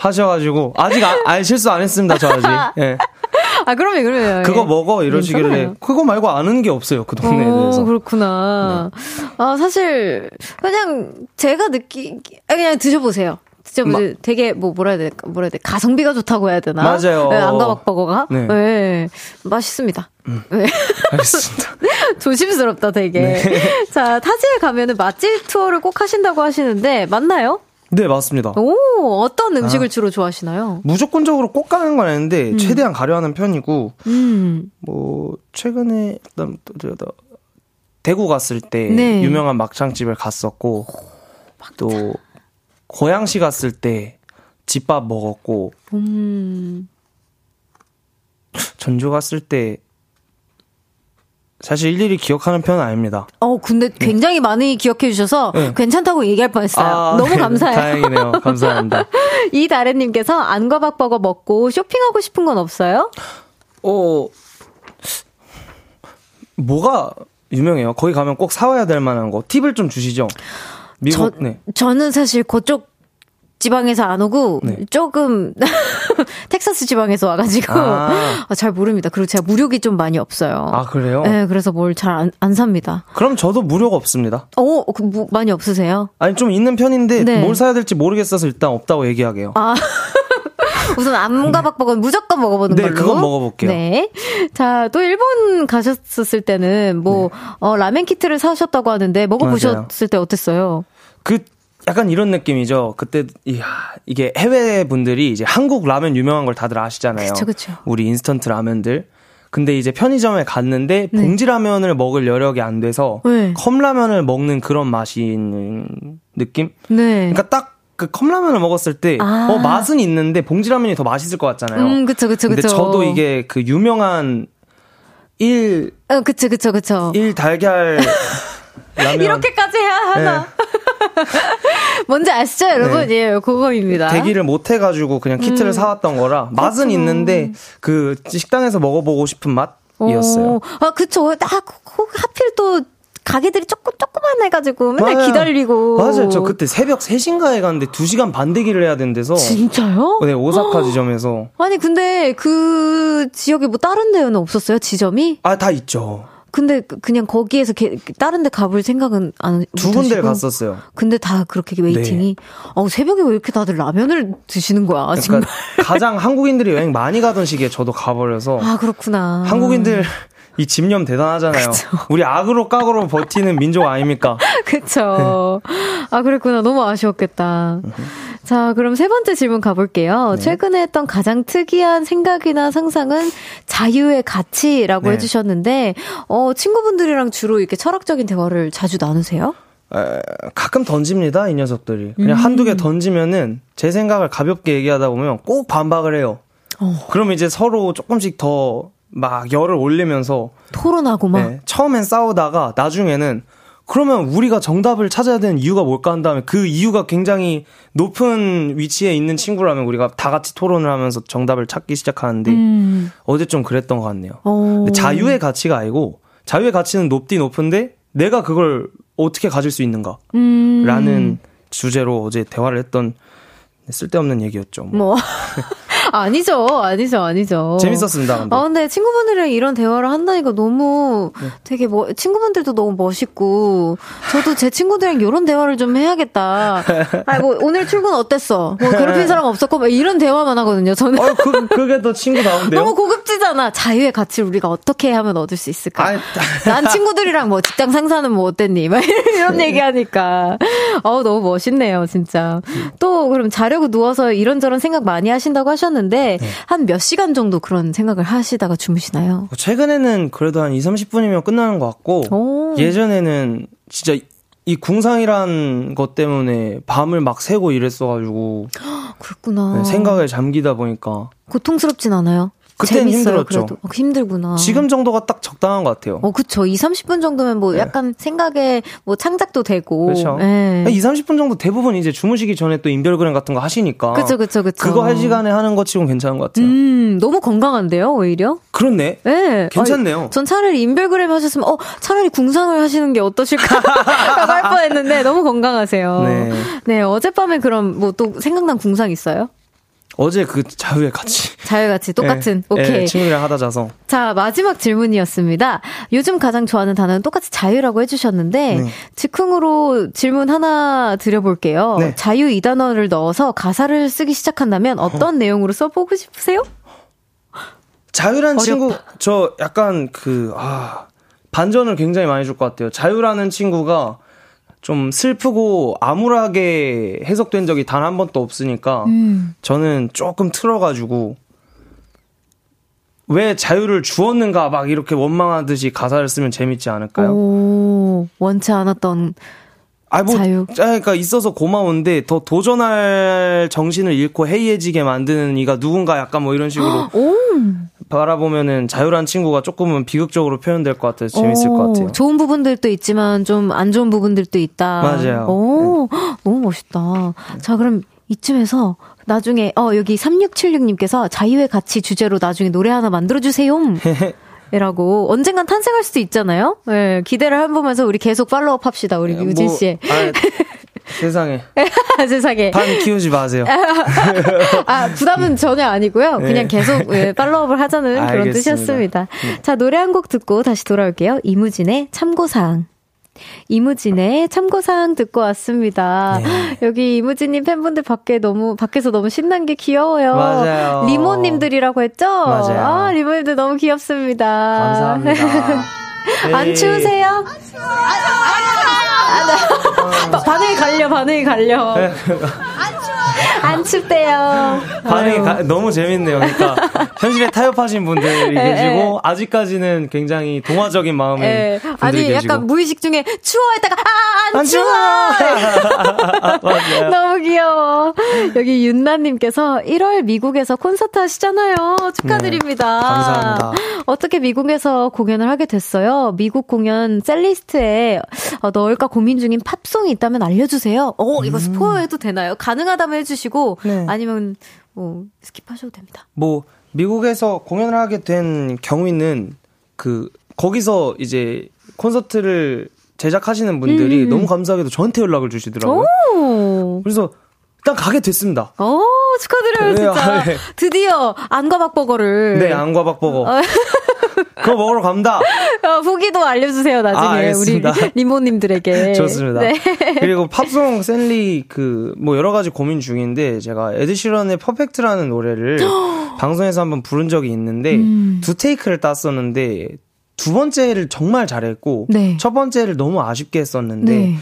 하셔가지고 아직 아, 아, 실수 안 했습니다. 저 아직. 예. 아, 그럼요, 그럼요. 그거 먹어, 이러시길래. 괜찮아요. 그거 말고 아는 게 없어요, 그 동네에 오, 대해서. 그렇구나. 네. 아, 사실, 그냥, 제가 느끼, 그냥 드셔보세요. 드셔보세요. 마, 되게, 뭐, 뭐라 해야 될까, 뭐라 해야 돼. 가성비가 좋다고 해야 되나? 맞아요. 네, 안과박버거가? 네. 네. 맛있습니다. 음. 네. 알겠습니다. 조심스럽다, 되게. 네. 자, 타지에 가면은 맛집 투어를 꼭 하신다고 하시는데, 맞나요? 네, 맞습니다. 오, 어떤 음식을 아, 주로 좋아하시나요? 무조건적으로 꼭 가는 건 아닌데, 음. 최대한 가려하는 편이고, 음. 뭐, 최근에, 대구 갔을 때, 네. 유명한 막창집을 갔었고, 막창. 또, 고양시 갔을 때, 집밥 먹었고, 음. 전주 갔을 때, 사실 일일이 기억하는 편은 아닙니다. 어, 근데 굉장히 네. 많이 기억해 주셔서 네. 괜찮다고 얘기할 뻔했어요. 아, 너무 네. 감사해요. 다행이네요. 감사합니다. 이다래님께서 안과박버거 먹고 쇼핑하고 싶은 건 없어요? 어, 뭐가 유명해요? 거기 가면 꼭 사와야 될 만한 거 팁을 좀 주시죠. 미국, 저, 네. 저는 사실 그쪽 지방에서 안 오고 네. 조금 텍사스 지방에서 와가지고 아. 아, 잘 모릅니다. 그리고 제가 무력이 좀 많이 없어요. 아 그래요? 네, 그래서 뭘 잘 안 안 삽니다. 그럼 저도 무력 없습니다. 오, 그, 뭐, 많이 없으세요? 아니 좀 있는 편인데 네. 뭘 사야 될지 모르겠어서 일단 없다고 얘기하게요. 아. 우선 안과박버거는 네. 무조건 먹어보는 네, 걸로. 네, 그건 먹어볼게요. 네. 자, 또 일본 가셨을 때는 뭐 네. 어, 라멘 키트를 사셨다고 하는데 먹어보셨을 맞아요. 때 어땠어요? 그 약간 이런 느낌이죠. 그때 이야, 이게 해외 분들이 이제 한국 라면 유명한 걸 다들 아시잖아요. 그렇죠, 그렇죠. 우리 인스턴트 라면들. 근데 이제 편의점에 갔는데 네. 봉지라면을 먹을 여력이 안 돼서 네. 컵라면을 먹는 그런 맛이 있는 느낌? 네. 그러니까 딱 그 컵라면을 먹었을 때 아. 어, 맛은 있는데 봉지라면이 더 맛있을 것 같잖아요. 음, 그쵸, 그쵸, 그쵸. 근데 저도 이게 그 유명한 일 어, 그쵸, 그쵸, 그쵸. 일 달걀 라면. 이렇게까지 해야 하나? 네. 뭔지 아시죠, 여러분? 네. 예, 그거입니다. 대기를 못 해가지고 그냥 키트를 음. 사왔던 거라 맛은 그쵸. 있는데 그 식당에서 먹어보고 싶은 맛이었어요. 오. 아, 그쵸. 딱 하필 또 가게들이 조금 조금만 해가지고 맨날 맞아요. 기다리고. 맞아요. 저 그때 새벽 세 시인가에 갔는데 두 시간 반 대기를 해야 된 데서. 진짜요? 네, 오사카 어. 지점에서. 아니 근데 그 지역에 뭐 다른 데는 없었어요? 지점이? 아, 다 있죠. 근데 그냥 거기에서 게, 다른 데 가볼 생각은 안 두 군데를 갔었어요. 근데 다 그렇게 웨이팅이 네. 어우, 새벽에 왜 이렇게 다들 라면을 드시는 거야? 그러니까 정말. 가장 한국인들이 여행 많이 가던 시기에 저도 가버려서. 아, 그렇구나. 한국인들 이 집념 대단하잖아요. 그쵸. 우리 악으로 깍으로 버티는 민족 아닙니까? 그쵸. 아, 그랬구나. 너무 아쉬웠겠다. 자, 그럼 세 번째 질문 가볼게요. 네. 최근에 했던 가장 특이한 생각이나 상상은 자유의 가치라고 네. 해주셨는데 어, 친구분들이랑 주로 이렇게 철학적인 대화를 자주 나누세요? 에, 가끔 던집니다, 이 녀석들이. 그냥 음. 한두 개 던지면은 제 생각을 가볍게 얘기하다 보면 꼭 반박을 해요. 어. 그럼 이제 서로 조금씩 더 막 열을 올리면서 토론하고 막 네, 처음엔 싸우다가 나중에는 그러면 우리가 정답을 찾아야 되는 이유가 뭘까 한 다음에 그 이유가 굉장히 높은 위치에 있는 친구라면 우리가 다 같이 토론을 하면서 정답을 찾기 시작하는데 음. 어제 좀 그랬던 것 같네요. 근데 자유의 가치가 아니고 자유의 가치는 높디 높은데 내가 그걸 어떻게 가질 수 있는가 음. 라는 주제로 어제 대화를 했던 쓸데없는 얘기였죠. 뭐. 뭐. 아니죠, 아니죠, 아니죠. 재밌었습니다. 근데. 아, 근데 친구분들이랑 이런 대화를 한다니까 너무 네. 되게 뭐, 친구분들도 너무 멋있고, 저도 제 친구들이랑 이런 대화를 좀 해야겠다. 아이고, 오늘 출근 어땠어? 뭐, 괴롭힌 사람 없었고, 막 이런 대화만 하거든요, 저는. 어, 그, 그게 더 친구다운데요? 너무 고급지잖아. 자유의 가치를 우리가 어떻게 하면 얻을 수 있을까? 아니, 난 친구들이랑 뭐, 직장 상사는 뭐 어땠니? 막 이런 얘기하니까. 어우, 너무 멋있네요, 진짜. 또, 그럼 자려고 누워서 이런저런 생각 많이 하신다고 하셨는데, 는데 네. 한 몇 시간 정도 그런 생각을 하시다가 주무시나요? 최근에는 그래도 한 이삼십 분이면 끝나는 것 같고 오. 예전에는 진짜 이 궁상이란 것 때문에 밤을 막 새고 이랬어가지고 그렇구나. 네, 생각에 잠기다 보니까 고통스럽진 않아요? 그때는 힘들었죠. 어, 힘들구나. 지금 정도가 딱 적당한 것 같아요. 어, 그쵸. 이삼십 분 정도면 뭐 네. 약간 생각에 뭐 창작도 되고. 그렇죠. 이삼십 분 정도 대부분 이제 주무시기 전에 또 인별그램 같은 거 하시니까. 그쵸, 그쵸, 그쵸. 그거 할 시간에 하는 것 치고는 괜찮은 것 같아요. 음, 너무 건강한데요, 오히려? 그렇네. 네. 괜찮네요. 아니, 전 차라리 인별그램 하셨으면, 어, 차라리 궁상을 하시는 게 어떠실까? 라고 할 뻔 했는데 너무 건강하세요. 네. 네. 어젯밤에 그럼 뭐 또 생각난 궁상 있어요? 어제 그 자유의 가치. 자유의 가치. 똑같은. 네, 오케이. 네, 친구랑 하다 자서. 자, 마지막 질문이었습니다. 요즘 가장 좋아하는 단어는 똑같이 자유라고 해주셨는데 네. 즉흥으로 질문 하나 드려볼게요. 네. 자유 이 단어를 넣어서 가사를 쓰기 시작한다면 어떤 어. 내용으로 써보고 싶으세요? 자유란 친구 저 약간 그 아, 반전을 굉장히 많이 줄 것 같아요. 자유라는 친구가 좀 슬프고 암울하게 해석된 적이 단 한 번도 없으니까 음. 저는 조금 틀어가지고 왜 자유를 주었는가 막 이렇게 원망하듯이 가사를 쓰면 재밌지 않을까요? 오, 원치 않았던 아니, 뭐, 자유. 그러니까 있어서 고마운데 더 도전할 정신을 잃고 해이해지게 만드는 이가 누군가 약간 뭐 이런 식으로 오. 바라보면은 자유란 친구가 조금은 비극적으로 표현될 것 같아서 재밌을 오, 것 같아요. 좋은 부분들도 있지만 좀 안 좋은 부분들도 있다. 맞아요. 오, 네. 너무 멋있다. 자, 그럼 이쯤에서 나중에 어 여기 삼육칠육 님께서 자유의 가치 주제로 나중에 노래 하나 만들어주세요. 라고 언젠간 탄생할 수도 있잖아요. 네, 기대를 해보면서 우리 계속 팔로우업 합시다. 우리 뭐, 유진 씨의. 아니, 세상에. 세상에. 반 키우지 마세요. 아, 부담은 전혀 아니고요. 그냥 네. 계속 예, 팔로우업을 하자는 알겠습니다. 그런 뜻이었습니다. 네. 자, 노래 한 곡 듣고 다시 돌아올게요. 이무진의 참고사항. 이무진의 참고사항 듣고 왔습니다. 네. 여기 이무진님 팬분들 밖에 너무, 밖에서 너무 신난 게 귀여워요. 맞아요. 리모님들이라고 했죠? 맞아요. 아, 리모님들 너무 귀엽습니다. 감사합니다. 안 추우세요? 안 추워요. 아, 아, 아, 아, 아, 아, 반응이 갈려, 반응이 갈려. 안 추워요. 안 안 춥대요. 반응이 가, 너무 재밌네요. 그러니까 현실에 타협하신 분들이 계시고 아직까지는 굉장히 동화적인 마음의 분들이 아니, 계시고. 약간 무의식 중에 추워 했다가 아, 안, 안 추워. 추워. 너무 귀여워. 여기 윤나님께서 일월 미국에서 콘서트 하시잖아요. 축하드립니다. 네, 감사합니다. 어떻게 미국에서 공연을 하게 됐어요? 미국 공연 셀리스트에 넣을까 고민 중인 팝송이 있다면 알려주세요. 어, 이거 음. 스포해도 되나요? 가능하다면 해주시고 네. 아니면 뭐 스킵하셔도 됩니다. 뭐 미국에서 공연을 하게 된 경우에는 그 거기서 이제 콘서트를 제작하시는 분들이 음. 너무 감사하게도 저한테 연락을 주시더라고요. 오. 그래서 일단 가게 됐습니다. 오, 축하드려요. 네, 진짜 아, 네. 드디어 안과박버거를 네 안과박버거 그거 먹으러 갑니다. 어, 후기도 알려주세요 나중에 아, 우리 리모님들에게. 좋습니다. 네. 그리고 팝송 셀리 그 뭐 여러 가지 고민 중인데 제가 에드시런의 퍼펙트라는 노래를 방송에서 한번 부른 적이 있는데 음. 두 테이크를 땄었는데 두 번째를 정말 잘했고 네. 첫 번째를 너무 아쉽게 했었는데 네.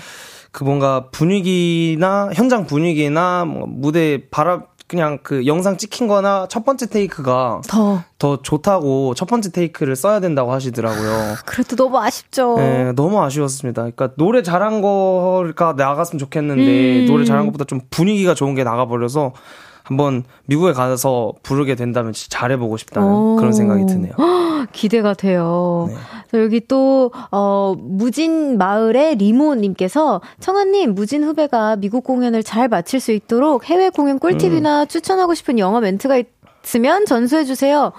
그 뭔가 분위기나 현장 분위기나 뭐 무대 바람 그냥 그 영상 찍힌 거나 첫 번째 테이크가 더, 더 좋다고 첫 번째 테이크를 써야 된다고 하시더라고요. 그래도 너무 아쉽죠. 네, 너무 아쉬웠습니다. 그러니까 노래 잘한 거가 나갔으면 좋겠는데 음. 노래 잘한 것보다 좀 분위기가 좋은 게 나가버려서 한번 미국에 가서 부르게 된다면 진짜 잘해보고 싶다는 오. 그런 생각이 드네요. 기대가 돼요. 네. 여기 또 어, 무진 마을의 리모님께서 청아님 무진 후배가 미국 공연을 잘 마칠 수 있도록 해외 공연 꿀팁이나 음. 추천하고 싶은 영어 멘트가 있으면 전수해주세요.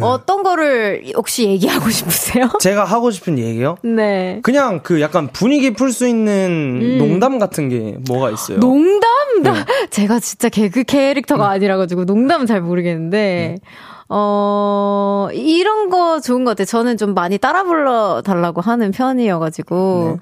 네. 어떤 거를 혹시 얘기하고 싶으세요? 제가 하고 싶은 얘기요? 네. 그냥 그 약간 분위기 풀 수 있는 음. 농담 같은 게 뭐가 있어요? 농담? 네. 제가 진짜 개그 캐릭터가 음. 아니라가지고 농담은 잘 모르겠는데 네. 어, 이런 거 좋은 것 같아요. 저는 좀 많이 따라 불러달라고 하는 편이어가지고. 네.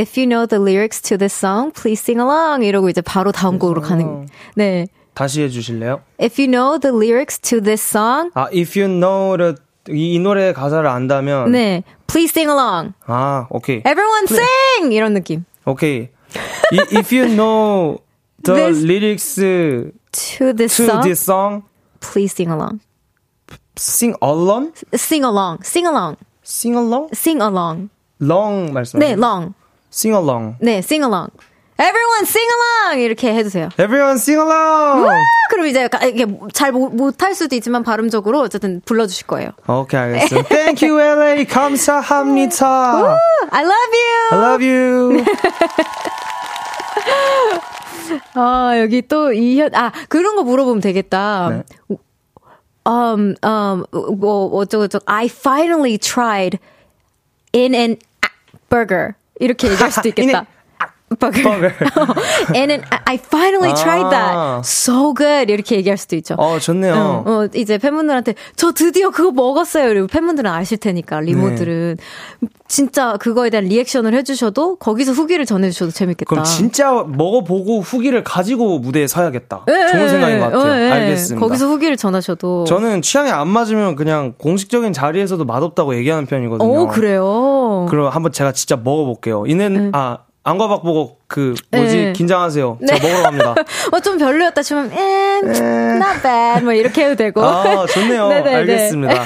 If you know the lyrics to this song, please sing along. 이러고 이제 바로 다음 곡으로 가는. 네. 다시 해주실래요? If you know the lyrics to this song. 아, if you know the, 이, 이 노래의 가사를 안다면. 네. Please sing along. 아, 오케이. Everyone please. sing! 이런 느낌. 오케이. If you know the this, lyrics to this to song. This song Please sing along. Sing along? Sing along. Sing along. Sing along? Sing along. Long 말씀. 네, long. Sing along. 네, sing along. Everyone sing along 이렇게 해주세요. Everyone sing along. 우와! 그럼 이제 이게 잘 못할 수도 있지만 발음적으로 어쨌든 불러주실 거예요. 오케이 알겠어요. Thank you 엘에이 감사합니다. 우와! I love you. I love you. 아, 여기 또, 이현, 아, 그런 거 물어보면 되겠다. 네. Um, um, 뭐, 어쩌고저쩌고, I finally tried in an burger. 이렇게 얘기할 수도 있겠다. burger. in an, I finally tried that. So good. 이렇게 얘기할 수도 있죠. 어, 좋네요. 어, 어, 이제 팬분들한테, 저 드디어 그거 먹었어요. 그리고 팬분들은 아실 테니까, 리모들은. 네. 진짜 그거에 대한 리액션을 해주셔도 거기서 후기를 전해주셔도 재밌겠다. 그럼 진짜 먹어보고 후기를 가지고 무대에 서야겠다. 에이, 좋은 생각인 것 같아요. 에이, 알겠습니다. 거기서 후기를 전하셔도. 저는 취향이 안 맞으면 그냥 공식적인 자리에서도 맛없다고 얘기하는 편이거든요. 오, 그래요? 그럼 한번 제가 진짜 먹어볼게요. 이는 에이. 아 안과박보고 그 뭐지 에이. 긴장하세요. 네. 저 먹으러 갑니다. 뭐 좀 별로였다 치면 에이, not bad 뭐 이렇게 해도 되고. 아 좋네요. 네네네. 알겠습니다.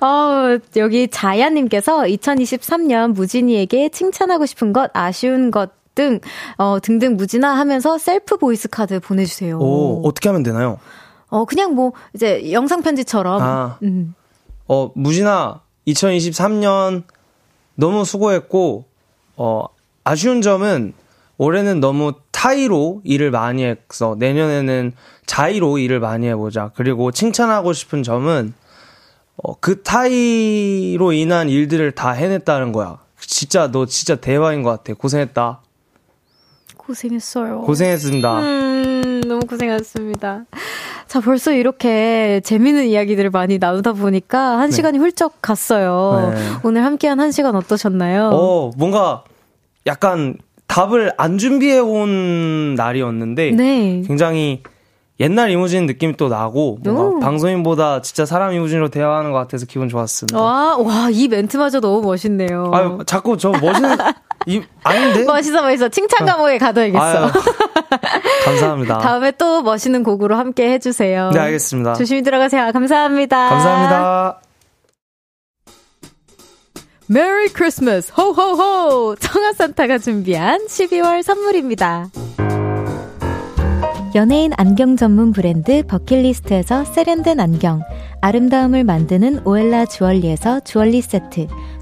어, 여기 자야님께서 이천이십삼 년 무진이에게 칭찬하고 싶은 것, 아쉬운 것 등, 어, 등등 무진아 하면서 셀프 보이스 카드 보내주세요. 오, 어떻게 하면 되나요? 어, 그냥 뭐, 이제 영상 편지처럼. 아, 음. 어, 무진아, 이천이십삼 년 너무 수고했고, 어, 아쉬운 점은 올해는 너무 타이로 일을 많이 해서 내년에는 자이로 일을 많이 해보자. 그리고 칭찬하고 싶은 점은 어, 그 타이로 인한 일들을 다 해냈다는 거야. 진짜 너 진짜 대박인 것 같아. 고생했다. 고생했어요. 고생했습니다. 음, 너무 고생했습니다. 자, 벌써 이렇게 재미있는 이야기들을 많이 나누다 보니까 한 네. 시간이 훌쩍 갔어요. 네. 오늘 함께한 한 시간 어떠셨나요? 어, 뭔가 약간 답을 안 준비해온 날이었는데 네. 굉장히 옛날 이무진 느낌이 또 나고 뭔가 방송인보다 진짜 사람 이무진으로 대화하는 것 같아서 기분 좋았습니다. 와, 와, 이 멘트마저 너무 멋있네요. 아유, 자꾸 저 멋있는... 이, 아닌데? 멋있어, 멋있어. 칭찬 감옥에 가둬야겠어. 감사합니다. 다음에 또 멋있는 곡으로 함께 해주세요. 네, 알겠습니다. 조심히 들어가세요. 감사합니다. 감사합니다. 메리 크리스마스 호호호. 청아산타가 준비한 십이월 선물입니다. 연예인 안경 전문 브랜드 버킷리스트에서 세련된 안경, 아름다움을 만드는 오엘라 주얼리에서 주얼리 세트,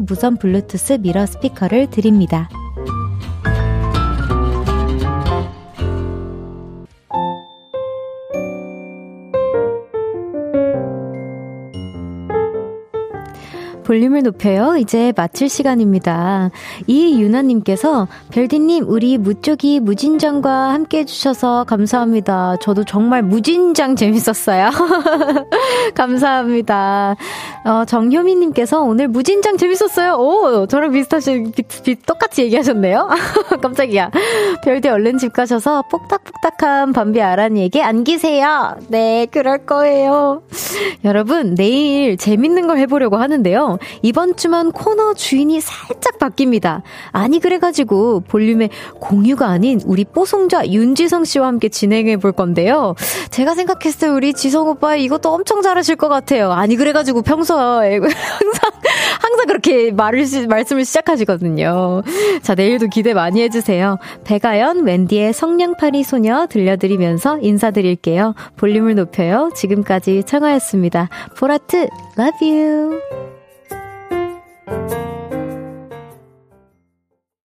무선 블루투스 미러 스피커를 드립니다. 볼륨을 높여요. 이제 마칠 시간입니다. 이유나님께서 별디님 우리 무쪽이 무진장과 함께 해주셔서 감사합니다. 저도 정말 무진장 재밌었어요. 감사합니다. 어, 정효미님께서 오늘 무진장 재밌었어요. 오, 저랑 비슷하신 똑같이 얘기하셨네요. 깜짝이야. 별디 얼른 집 가셔서 뽁닥뽁닥한 밤비 아란이에게 안기세요. 네, 그럴 거예요. 여러분 내일 재밌는 걸 해보려고 하는데요. 이번 주만 코너 주인이 살짝 바뀝니다. 아니 그래가지고 볼륨의 공유가 아닌 우리 뽀송자 윤지성 씨와 함께 진행해 볼 건데요. 제가 생각했을 때 우리 지성 오빠 이것도 엄청 잘하실 것 같아요. 아니 그래가지고 평소에 항상 항상 그렇게 말을 말씀을 시작하시거든요. 자 내일도 기대 많이 해주세요. 백아연 웬디의 성냥팔이 소녀 들려드리면서 인사드릴게요. 볼륨을 높여요. 지금까지 청아였습니다. 보라트 love you.